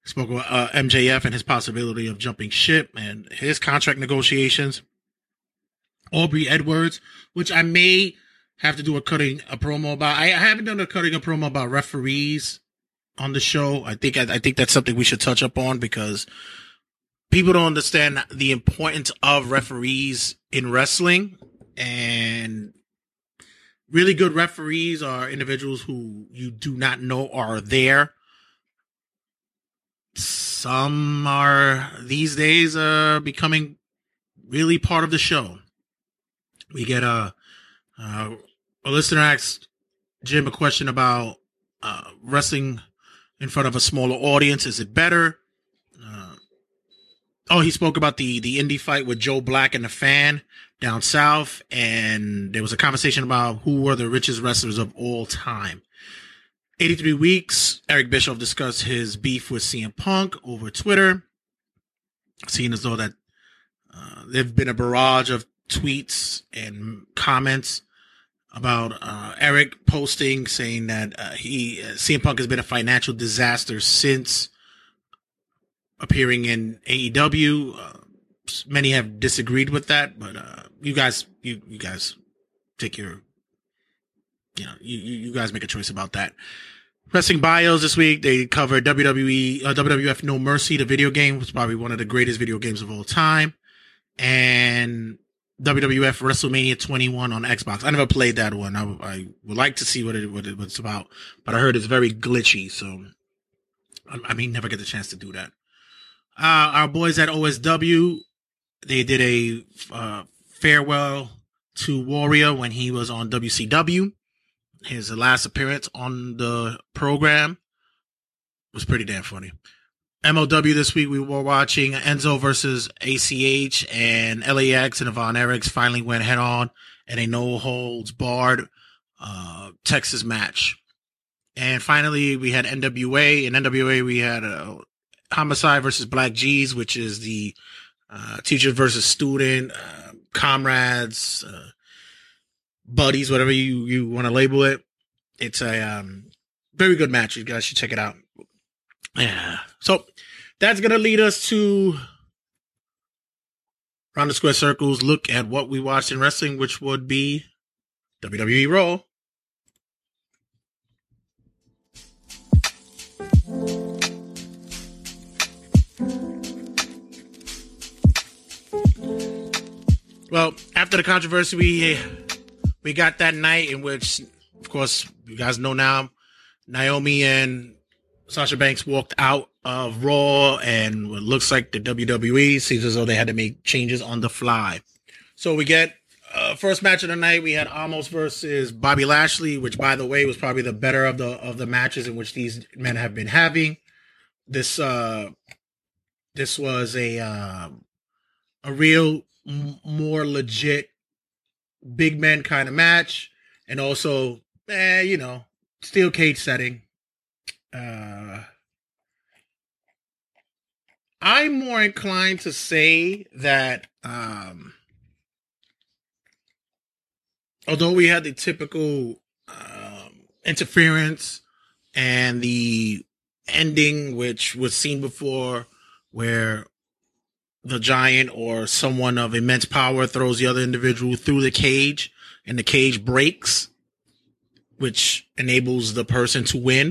He spoke about uh, M J F and his possibility of jumping ship and his contract negotiations. Aubrey Edwards, which I may have to do a cutting a promo about. I, I haven't done a cutting a promo about referees on the show. I think I, I think that's something we should touch up on because people don't understand the importance of referees in wrestling. And really good referees are individuals who you do not know are there. Some are these days are becoming really part of the show. We get a, uh, a listener asked Jim a question about uh, wrestling in front of a smaller audience. Is it better? Uh, oh, he spoke about the, the indie fight with Joe Black and the fan down south, and there was a conversation about who were the richest wrestlers of all time. eighty-three weeks, Eric Bischoff discussed his beef with C M Punk over Twitter, seeing as though that uh, there have been a barrage of tweets and comments about uh, Eric posting, saying that uh, he uh, C M Punk has been a financial disaster since appearing in A E W. Uh, Many have disagreed with that, but uh, you guys, you you guys, take your, you know, you you guys make a choice about that. Wrestling bios this week, they covered W W E, uh, W W F No Mercy, the video game, was probably one of the greatest video games of all time, and W W F WrestleMania twenty-one on Xbox. I never played that one. I, I would like to see what it what it's about, but I heard it's very glitchy, so I, I may never get the chance to do that. Uh, our boys at O S W. They did a uh, farewell to Warrior when he was on W C W. His last appearance on the program was pretty damn funny. M L W this week, we were watching Enzo versus A C H, and L A X and Von Erichs finally went head-on in a no-holds-barred uh, Texas match. And finally, we had N W A. In N W A, we had uh, Homicide versus Black G's, which is the Uh, teacher versus student, uh, comrades, uh, buddies, whatever you, you want to label it. It's a um, very good match. You guys should check it out. Yeah. So that's going to lead us to Round the Square Circle's look at what we watched in wrestling, which would be W W E Raw. Well, after the controversy, we we got that night in which, of course, you guys know now, Naomi and Sasha Banks walked out of Raw, and what looks like the W W E seems as though they had to make changes on the fly. So we get Uh, first match of the night, we had Almost versus Bobby Lashley, which, by the way, was probably the better of the of the matches in which these men have been having. This uh, this was a uh, a real m- more legit big men kind of match, and also, eh, you know, steel cage setting. Uh, I'm more inclined to say that. Um, Although we had the typical um, interference and the ending, which was seen before, where the giant or someone of immense power throws the other individual through the cage and the cage breaks, which enables the person to win.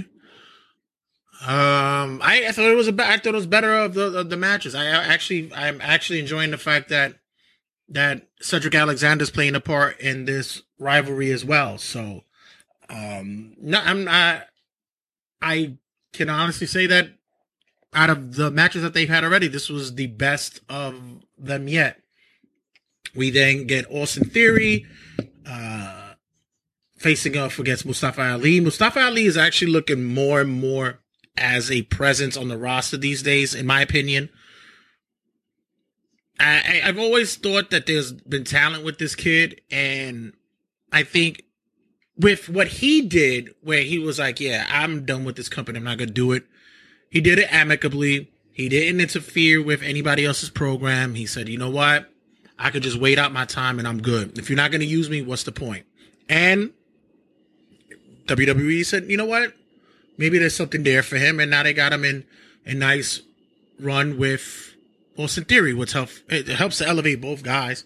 Um, I, I thought it was a, I thought it was better of the of the matches. I actually, I'm actually enjoying the fact that. that Cedric Alexander's playing a part in this rivalry as well. So, um, no, I'm not, I can honestly say that out of the matches that they've had already, this was the best of them yet. We then get Austin Theory, uh, facing off against Mustafa Ali. Mustafa Ali is actually looking more and more as a presence on the roster these days, in my opinion. I, I've always thought that there's been talent with this kid, and I think with what he did, where he was like, yeah, I'm done with this company, I'm not going to do it. He did it amicably. He didn't interfere with anybody else's program. He said, you know what? I could just wait out my time and I'm good. If you're not going to use me, what's the point? And W W E said, you know what? Maybe there's something there for him, and now they got him in a nice run with Austin Theory, which help, it helps to elevate both guys.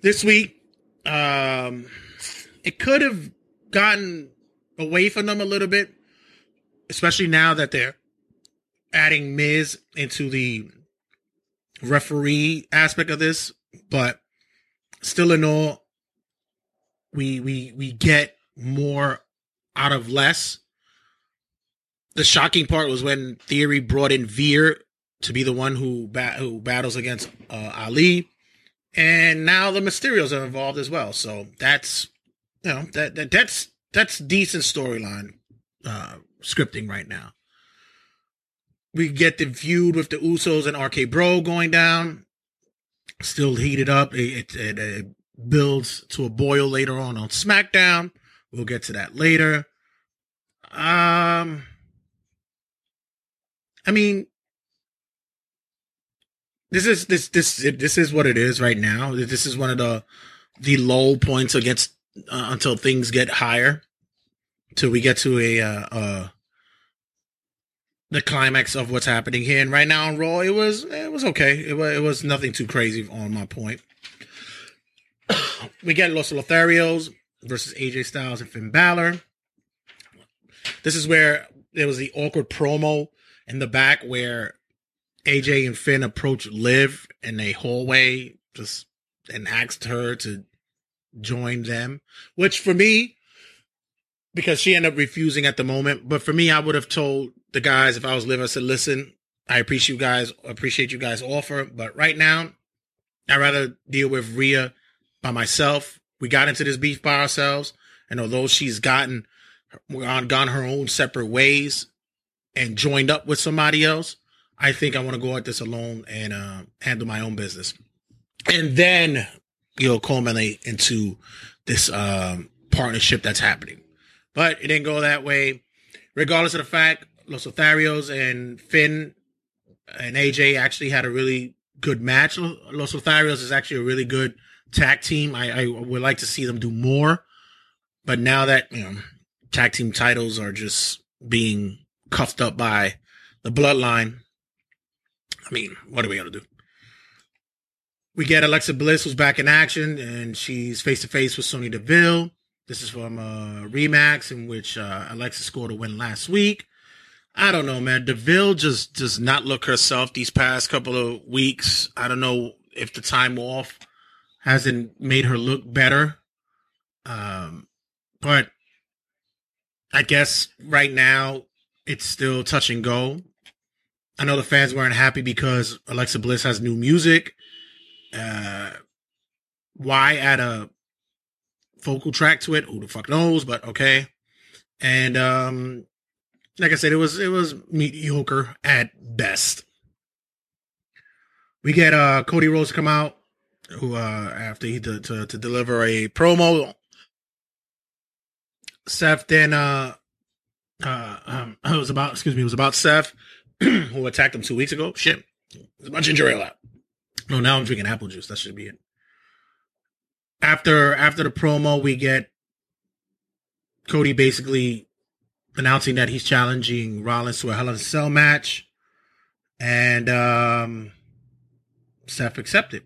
This week, um, it could have gotten away from them a little bit, especially now that they're adding Miz into the referee aspect of this. But still in all, we we we get more out of less. The shocking part was when Theory brought in Veer to be the one who ba- who battles against uh, Ali, and now the Mysterios are involved as well. So that's you know that, that that's that's decent storyline uh, scripting right now. We get the feud with the Usos and R K Bro going down, still heated up. It, it, it builds to a boil later on on SmackDown. We'll get to that later. Um, I mean. This is this this this is what it is right now. This is one of the the low points against uh, until things get higher, till we get to a uh, uh, the climax of what's happening here. And right now on Raw, it was it was okay. It was it was nothing too crazy on my point. We get Los Lotharios versus A J Styles and Finn Balor. This is where there was the awkward promo in the back where A J and Finn approach Liv in a hallway just and asked her to join them, which for me, because she ended up refusing at the moment, but for me, I would have told the guys, if I was Liv, I said, listen, I appreciate you guys, appreciate you guys' offer, but right now, I'd rather deal with Rhea by myself. We got into this beef by ourselves, and although she's gotten gone her own separate ways and joined up with somebody else, I think I want to go at this alone and uh, handle my own business. And then you'll culminate into this um, partnership that's happening. But it didn't go that way. Regardless of the fact, Los Lotharios and Finn and A J actually had a really good match. Los Lotharios is actually a really good tag team. I, I would like to see them do more. But now that, you know, tag team titles are just being cuffed up by the Bloodline, I mean, what are we going to do? We get Alexa Bliss, who's back in action, and she's face-to-face with Sonya Deville. This is from a uh, Remax, in which uh, Alexa scored a win last week. I don't know, man. Deville just does not look herself these past couple of weeks. I don't know if the time off hasn't made her look better. Um, but I guess right now it's still touch and go. I know the fans weren't happy because Alexa Bliss has new music, uh, Why add a vocal track to it? Who the fuck knows? But okay. And um, like I said, it was it was mediocre at best. We get uh, Cody Rhodes to come out, who uh, after he to, to to deliver a promo. Seth then uh, uh, um, it was about excuse me, it was about Seth who attacked him two weeks ago. Shit, there's my ginger ale out. No, now I'm drinking apple juice. That should be it. After after the promo, we get Cody basically announcing that he's challenging Rollins to a Hell in a Cell match, and um, Seth accepted.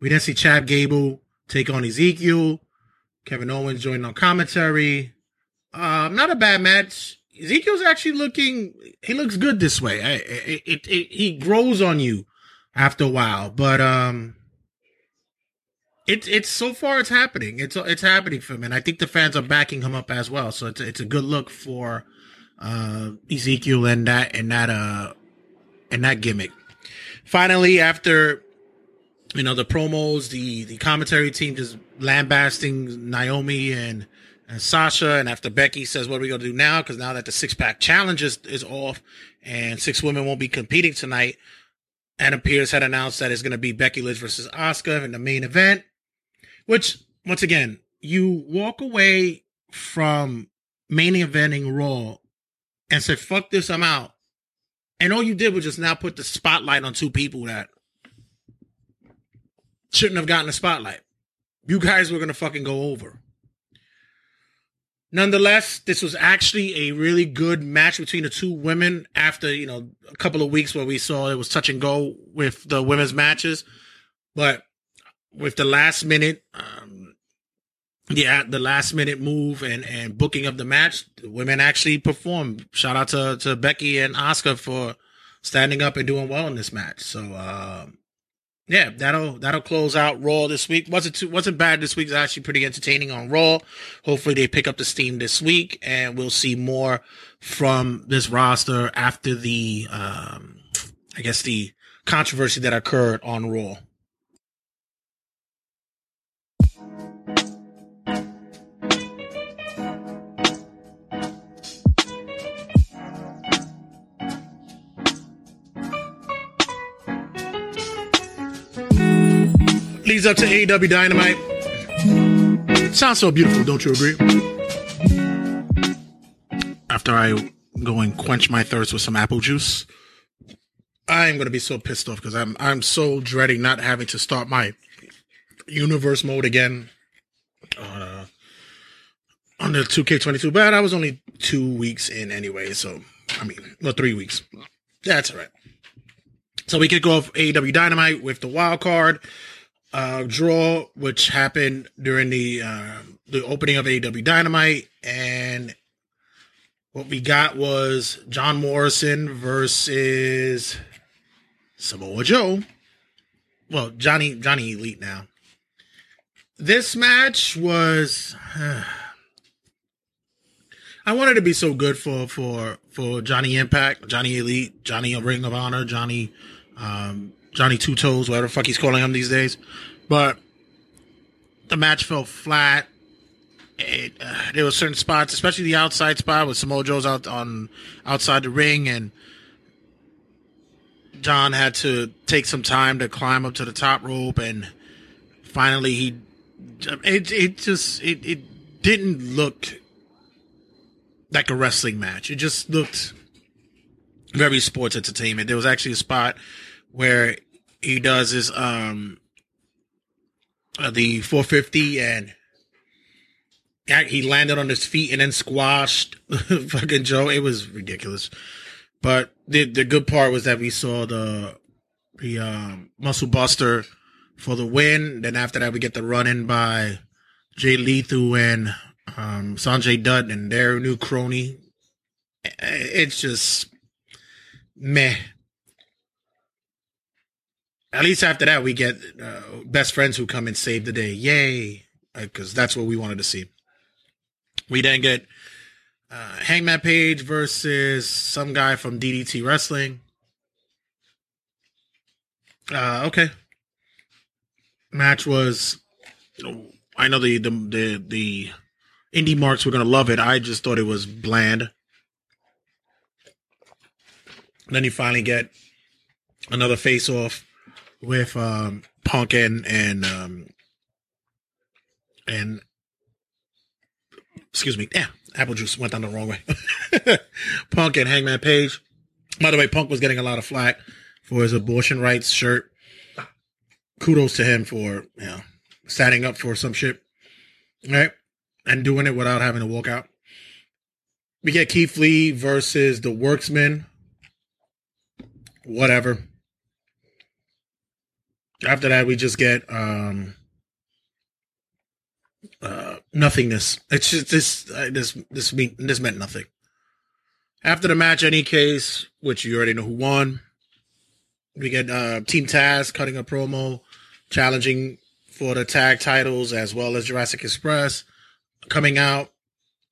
We then see Chad Gable take on Ezekiel. Kevin Owens joined on commentary. Uh, not a bad match. Ezekiel's actually looking. He looks good this way. I, it, it, it, he grows on you after a while, but um, it's it's so far it's happening. It's it's happening for him, and I think the fans are backing him up as well. So it's it's a good look for uh, Ezekiel and that and that uh and that gimmick. Finally, after. You know, the promos, the, the commentary team just lambasting Naomi and, and Sasha. And after Becky says, what are we going to do now? Because now that the six-pack challenge is, is off and six women won't be competing tonight, Anna Pierce had announced that it's going to be Becky Lynch versus Asuka in the main event, which, once again, you walk away from main eventing Raw and say, fuck this, I'm out. And all you did was just now put the spotlight on two people that shouldn't have gotten a spotlight. You guys were going to fucking go over. Nonetheless, this was actually a really good match between the two women after, you know, a couple of weeks where we saw it was touch and go with the women's matches. But with the last minute, um, yeah, the last minute move and, and booking of the match, the women actually performed. Shout out to, to Becky and Asuka for standing up and doing well in this match. So, um, uh, yeah, that'll that'll close out Raw this week. Wasn't too, wasn't bad this week. It's actually pretty entertaining on Raw. Hopefully they pick up the steam this week, and we'll see more from this roster after the, um, I guess, the controversy that occurred on Raw. Leads up to A E W Dynamite. Sounds so beautiful, don't you agree? After I go and quench my thirst with some apple juice, I'm gonna be so pissed off because I'm I'm so dreading not having to start my universe mode again on uh, on the two K twenty-two. But I was only two weeks in anyway, so I mean, well, three weeks. That's all right. So we kick off A E W Dynamite with the wild card. Uh, draw, which happened during the uh, the opening of A E W Dynamite, and what we got was John Morrison versus Samoa Joe. Well, Johnny Johnny Elite now. This match was. Uh, I wanted to be so good for for for Johnny Impact, Johnny Elite, Johnny Ring of Honor, Johnny. Um, Johnny Two Toes, whatever the fuck he's calling him these days. But the match fell flat. It, uh, there were certain spots, especially the outside spot with Samoa Joe's out on outside the ring, and John had to take some time to climb up to the top rope, and finally he it it just it, it didn't look like a wrestling match. It just looked very sports entertainment. There was actually a spot where he does his um uh, the four fifty and he landed on his feet and then squashed fucking Joe. It was ridiculous, but the the good part was that we saw the the um, muscle buster for the win. Then after that, we get the run in by Jay Lethal and um, Sanjay Dutt and their new crony. It's just meh. At least after that, we get uh, best friends who come and save the day. Yay. Because that's what we wanted to see. We then get uh, Hangman Page versus some guy from D D T Wrestling. Uh, okay. match was, you know, I know the the the, the indie marks were going to love it. I just thought it was bland. And then you finally get another face-off with um, Punk and and um, and excuse me, yeah, apple juice went down the wrong way. Punk and Hangman Page. By the way, Punk was getting a lot of flack for his abortion rights shirt. Kudos to him for, you know, standing up for some shit, right? And doing it without having to walk out. We get Keith Lee versus the Worksmen. Whatever. After that, we just get um, uh, nothingness. It's just this. Uh, this this mean this meant nothing. After the match, any case, which you already know who won. We get uh, Team Taz cutting a promo, challenging for the tag titles as well as Jurassic Express coming out,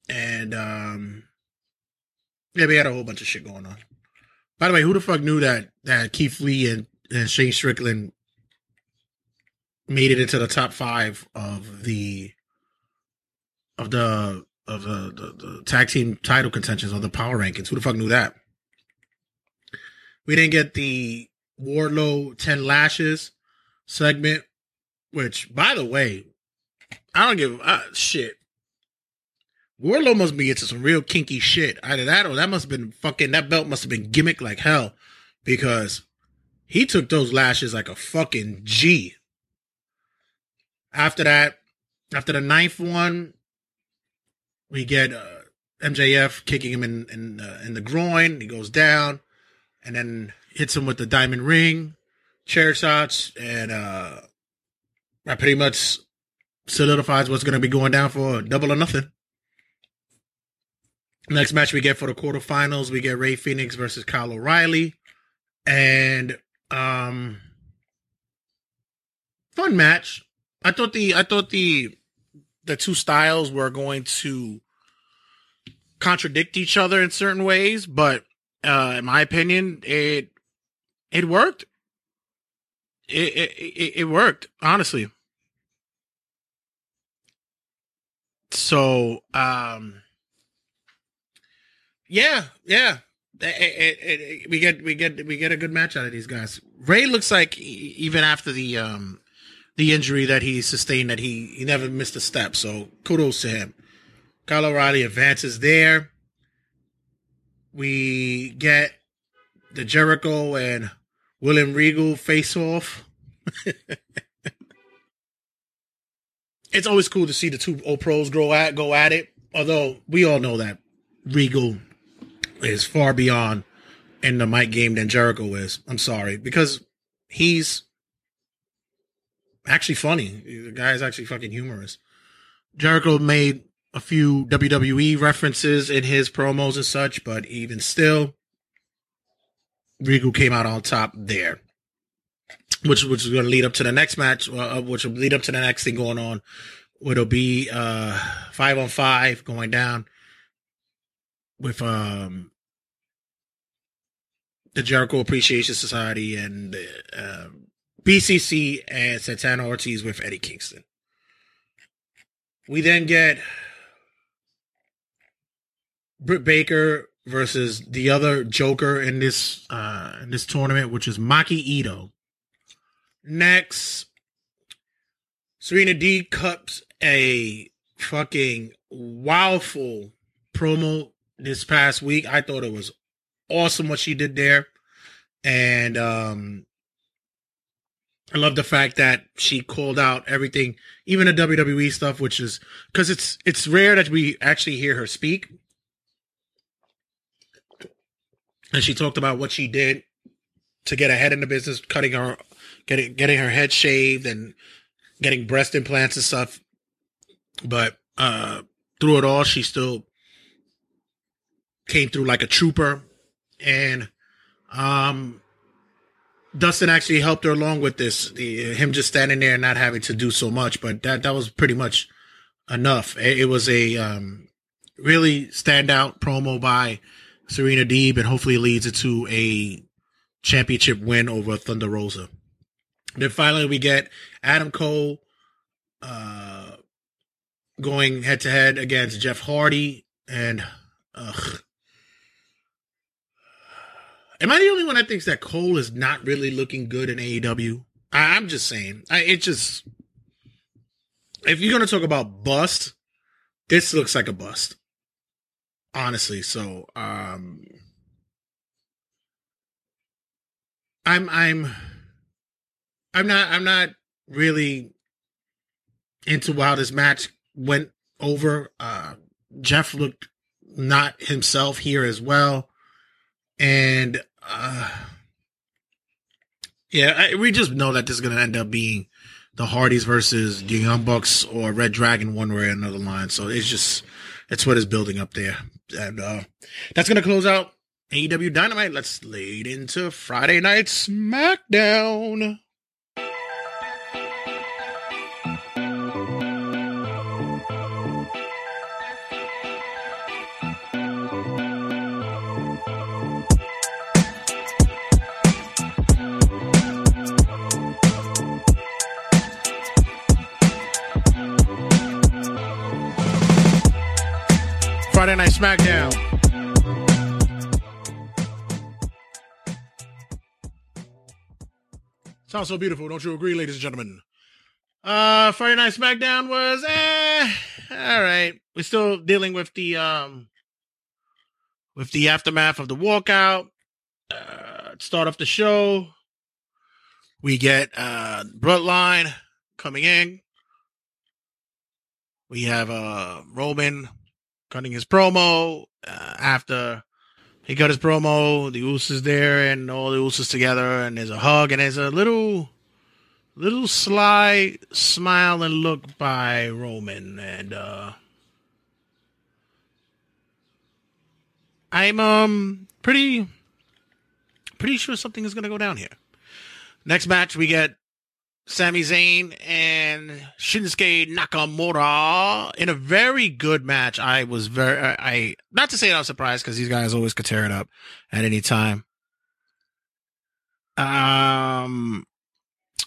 and um, yeah, we had a whole bunch of shit going on. By the way, who the fuck knew that that Keith Lee and, and Shane Strickland made it into the top five of the of the of the, the, the tag team title contentions on the power rankings? Who the fuck knew that? We didn't get the Wardlow ten Lashes segment, which, by the way, I don't give a shit. Wardlow must be into some real kinky shit. Either that or that must have been fucking, that belt must have been gimmicked like hell, because he took those lashes like a fucking G. After that, after the ninth one, we get uh, M J F kicking him in in, uh, in the groin. He goes down and then hits him with the diamond ring, chair shots, and uh, that pretty much solidifies what's going to be going down for Double or Nothing. Next match we get for the quarterfinals, we get Rey Fenix versus Kyle O'Reilly. And um fun match. I thought the I thought the the two styles were going to contradict each other in certain ways, but uh in my opinion, it it worked. It it it worked, honestly. So, um Yeah, yeah. It, it, it, we get we get we get a good match out of these guys. Ray looks like even after the um, the injury that he sustained, that he he never missed a step. So kudos to him. Kyle O'Reilly advances there. We get the Jericho and William Regal face off. It's always cool to see the two old pros grow at go at it. Although we all know that Regal is far beyond in the mic game than Jericho is. I'm sorry, because he's actually funny. The guy is actually fucking humorous. Jericho made a few W W E references in his promos and such, but even still, Regal came out on top there, which which is going to lead up to the next match, uh, which will lead up to the next thing going on, which will be uh, five on five going down with um, the Jericho Appreciation Society and uh, B C C and Santana Ortiz with Eddie Kingston. We then get Britt Baker versus the other Joker in this uh, in this tournament, which is Maki Ito. Next, Serena D cups a fucking wowful promo this past week. I thought it was awesome what she did there. And um, I love the fact that she called out everything, even the W W E stuff, which is because it's it's rare that we actually hear her speak. And she talked about what she did to get ahead in the business, cutting her, getting getting her head shaved and getting breast implants and stuff. But uh, through it all, she still came through like a trooper, and um, Dustin actually helped her along with this. The, him just standing there and not having to do so much, but that that was pretty much enough. It, it was a um, really standout promo by Serena Deeb, and hopefully leads it to a championship win over Thunder Rosa. Then finally we get Adam Cole uh, going head-to-head against Jeff Hardy. And ugh. Am I the only one that thinks that Cole is not really looking good in A E W? I, I'm just saying. I, it just... If you're going to talk about bust, this looks like a bust. Honestly, so... Um, I'm... I'm... I'm not I'm not really into how this match went over. Uh, Jeff looked not himself here as well. And, uh, yeah, I, we just know that this is going to end up being the Hardys versus the Young Bucks or Red Dragon one way or another line. So it's just, that's what is building up there. And uh, that's going to close out A E W Dynamite. Let's lead into Friday Night SmackDown. Friday Night SmackDown. Sounds so beautiful, don't you agree, ladies and gentlemen? Uh, Friday Night SmackDown was eh, all right. We're still dealing with the um, with the aftermath of the walkout. Uh, start off the show, we get uh, Bloodline coming in. We have uh, Roman cutting his promo. Uh, after he cut his promo, the Usos there and all the Usos together, and there's a hug, and there's a little, little sly smile and look by Roman, and uh, I'm um pretty, pretty sure something is gonna go down here. Next match, we get Sami Zayn and Shinsuke Nakamura in a very good match. I was very, I, I not to say I was surprised, because these guys always could tear it up at any time. Um,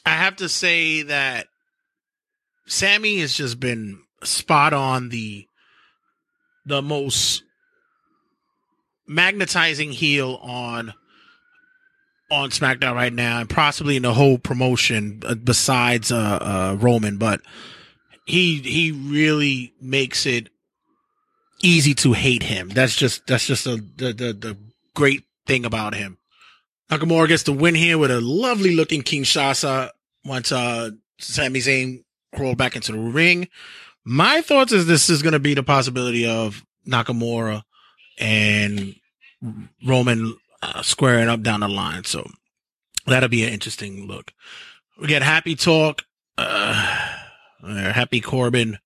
I have to say that Sami has just been spot on the the most magnetizing heel on on SmackDown right now, and possibly in the whole promotion besides uh, uh, Roman, but he he really makes it easy to hate him. That's just that's just a, the, the the great thing about him. Nakamura gets the win here with a lovely looking Kinshasa once uh, Sami Zayn crawled back into the ring. My thoughts is this is going to be the possibility of Nakamura and Roman Uh, squaring up down the line, so that'll be an interesting look. We get Happy Talk. Uh, Happy Corbin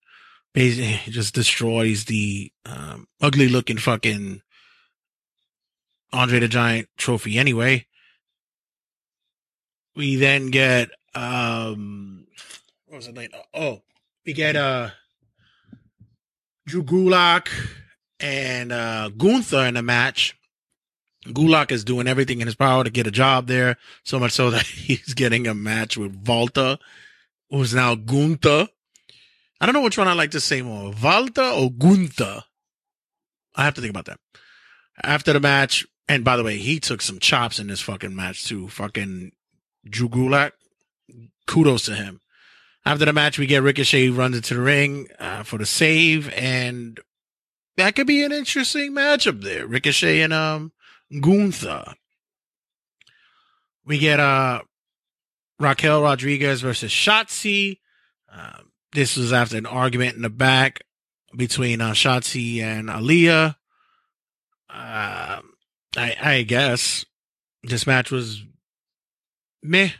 basically just destroys the um, ugly-looking fucking Andre the Giant trophy anyway. We then get... Um, what was it? Like? Oh, we get uh, Drew Gulak and uh, Gunther in the match. Gulak is doing everything in his power to get a job there, so much so that he's getting a match with Volta, who's now Gunther. I don't know which one I like to say more, Volta or Gunther. I have to think about that. After the match, and by the way, he took some chops in this fucking match too. Fucking Drew Gulak, kudos to him. After the match, we get Ricochet runs into the ring uh, for the save, and that could be an interesting matchup there. Ricochet and um. Gunther. We get uh, Raquel Rodriguez versus Shotzi. Uh, this was after an argument in the back between uh, Shotzi and Aaliyah. Uh, I, I guess this match was meh.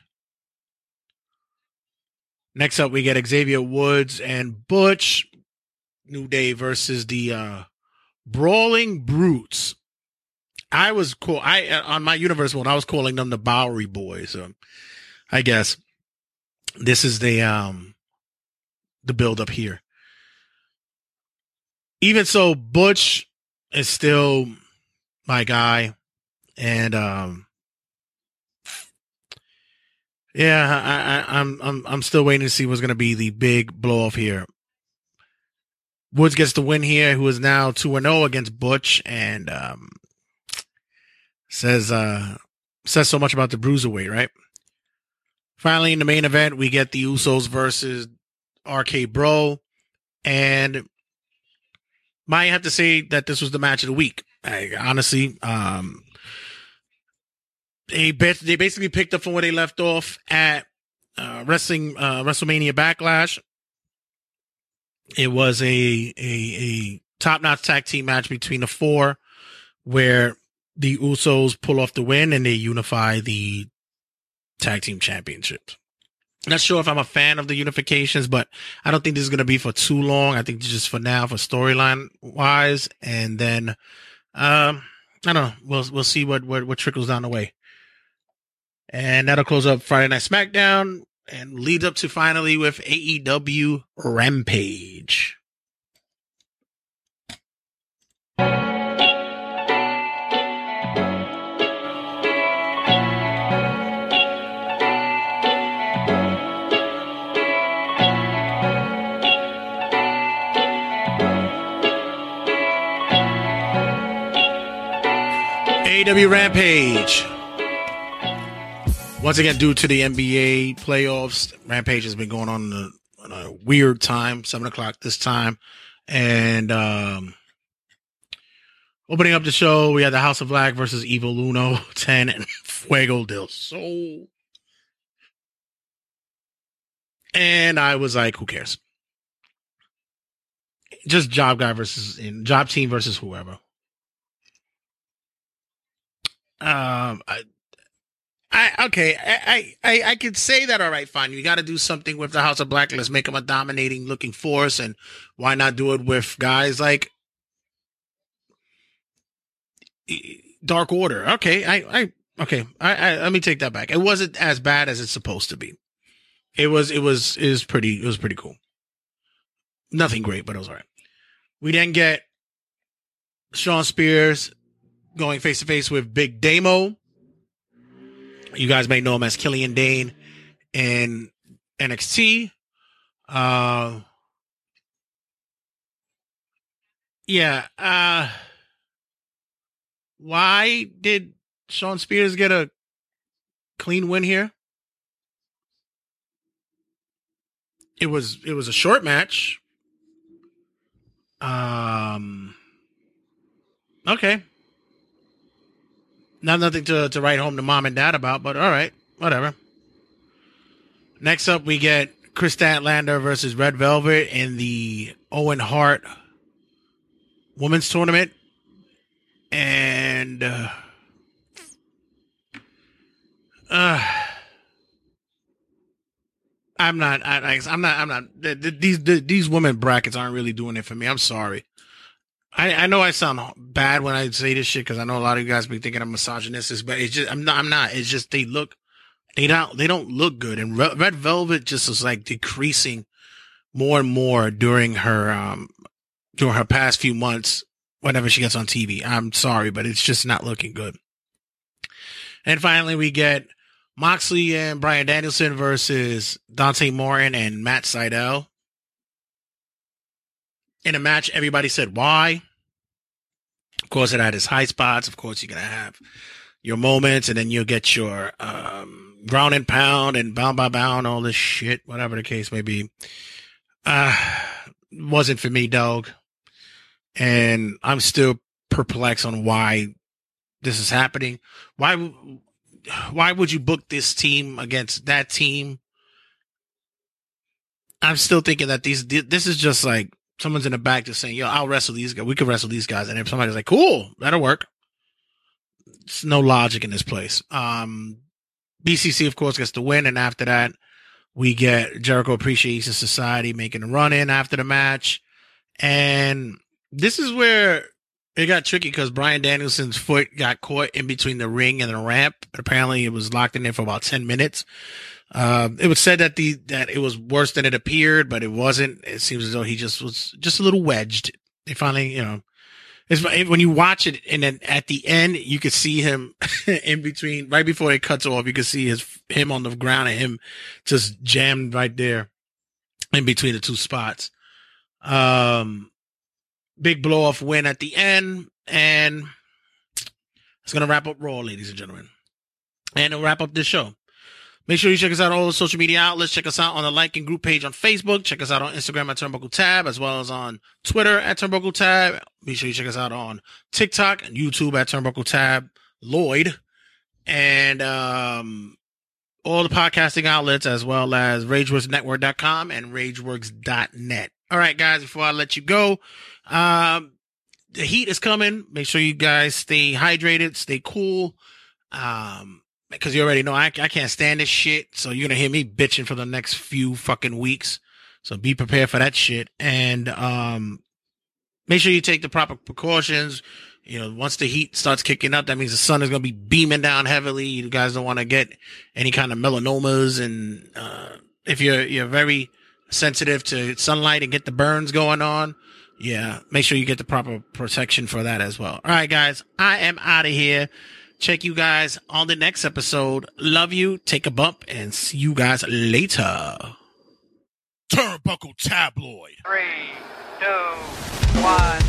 Next up, we get Xavier Woods and Butch. New Day versus the uh, Brawling Brutes. I was cool. I on my universe one, I was calling them the Bowery Boys. So I guess this is the um the build up here. Even so, Butch is still my guy, and um Yeah, I, I, I'm I'm I'm still waiting to see what's going to be the big blow off here. Woods gets the win here, who is now two and oh against Butch, and um, says uh, says so much about the Bruiserweight, right? Finally, in the main event, we get the Usos versus R K Bro, and might have to say that this was the match of the week. I, honestly, um, they bet, they basically picked up from where they left off at uh, wrestling uh, WrestleMania Backlash. It was a a, a top notch tag team match between the four, where the Usos pull off the win and they unify the tag team championships. Not sure if I'm a fan of the unifications, but I don't think this is going to be for too long. I think just for now, for storyline wise, and then um, I don't know. We'll we'll see what, what what trickles down the way, and that'll close up Friday Night SmackDown and leads up to finally with A E W Rampage. A E W Rampage. Once again, due to the N B A playoffs, Rampage has been going on in a, in a weird time, seven o'clock this time. And um, opening up the show, we had the House of Black versus Evil Uno, ten, and Fuego del Sol. And I was like, who cares? Just job guy versus, in job team versus whoever. Um, I, I okay, I, I, I could say that. All right, fine. You got to do something with the House of Black. Let's make them a dominating looking force, and why not do it with guys like Dark Order? Okay, I, I okay, I, I let me take that back. It wasn't as bad as it's supposed to be. It was, it was, it was pretty. It was pretty cool. Nothing great, but it was all right. We then get Shawn Spears going face to face with Big Damo. You guys may know him as Killian Dane in N X T. Uh, yeah. Uh, why did Shawn Spears get a clean win here? It was it was a short match. Um. Okay. Not nothing to, to write home to mom and dad about, but all right, whatever. Next up, we get Chris Statlander versus Red Velvet in the Owen Hart Women's Tournament. And uh, uh, I'm not, I, I'm not, I'm not, th- th- these th- these women brackets aren't really doing it for me. I'm sorry. I, I know I sound bad when I say this shit because I know a lot of you guys be thinking I'm misogynistic, but it's just I'm not. I'm not. It's just they look, they don't, they don't look good. And Red Velvet just is like decreasing more and more during her um during her past few months. Whenever she gets on T V, I'm sorry, but it's just not looking good. And finally, we get Moxley and Bryan Danielson versus Dante Martin and Matt Sydal. In a match, everybody said why. Of course, it had its high spots. Of course, you're going to have your moments, and then you'll get your um, ground and pound and bound by bound, all this shit, whatever the case may be. Uh, wasn't for me, dog. And I'm still perplexed on why this is happening. Why, why would you book this team against that team? I'm still thinking that these this is just like, someone's in the back just saying, yo, I'll wrestle these guys. We could wrestle these guys. And if somebody's like, cool, that'll work. It's no logic in this place. Um, B C C, of course, gets the win. And after that, we get Jericho Appreciation Society making a run in after the match. And this is where it got tricky because Bryan Danielson's foot got caught in between the ring and the ramp. Apparently, it was locked in there for about ten minutes. Uh, it was said that the that it was worse than it appeared, but it wasn't. It seems as though he just was just a little wedged. They finally, you know, It's, when you watch it, and then at the end, you could see him in between, right before it cuts off, you could see his him on the ground and him just jammed right there in between the two spots. Um, big blow-off win at the end, and it's going to wrap up Raw, ladies and gentlemen. And it'll wrap up this show. Make sure you check us out on all the social media outlets. Check us out on the like and group page on Facebook. Check us out on Instagram at Turnbuckle Tab, as well as on Twitter at Turnbuckle Tab. Be sure you check us out on TikTok and YouTube at Turnbuckle Tab Lloyd. And um, all the podcasting outlets, as well as Rageworks Network dot com and Rageworks dot net. All right, guys, before I let you go, um, the heat is coming. Make sure you guys stay hydrated, stay cool. Um, Because you already know I, I can't stand this shit. So you're going to hear me bitching for the next few fucking weeks. So be prepared for that shit. And um, make sure you take the proper precautions. You know, once the heat starts kicking up, that means the sun is going to be beaming down heavily. You guys don't want to get any kind of melanomas. And uh, if you're you're very sensitive to sunlight and get the burns going on, yeah, make sure you get the proper protection for that as well. All right, guys, I am out of here. Check you guys on the next episode. Love you. Take a bump and see you guys later. Turnbuckle Tabloid. Three, two, one.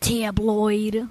Tabloid.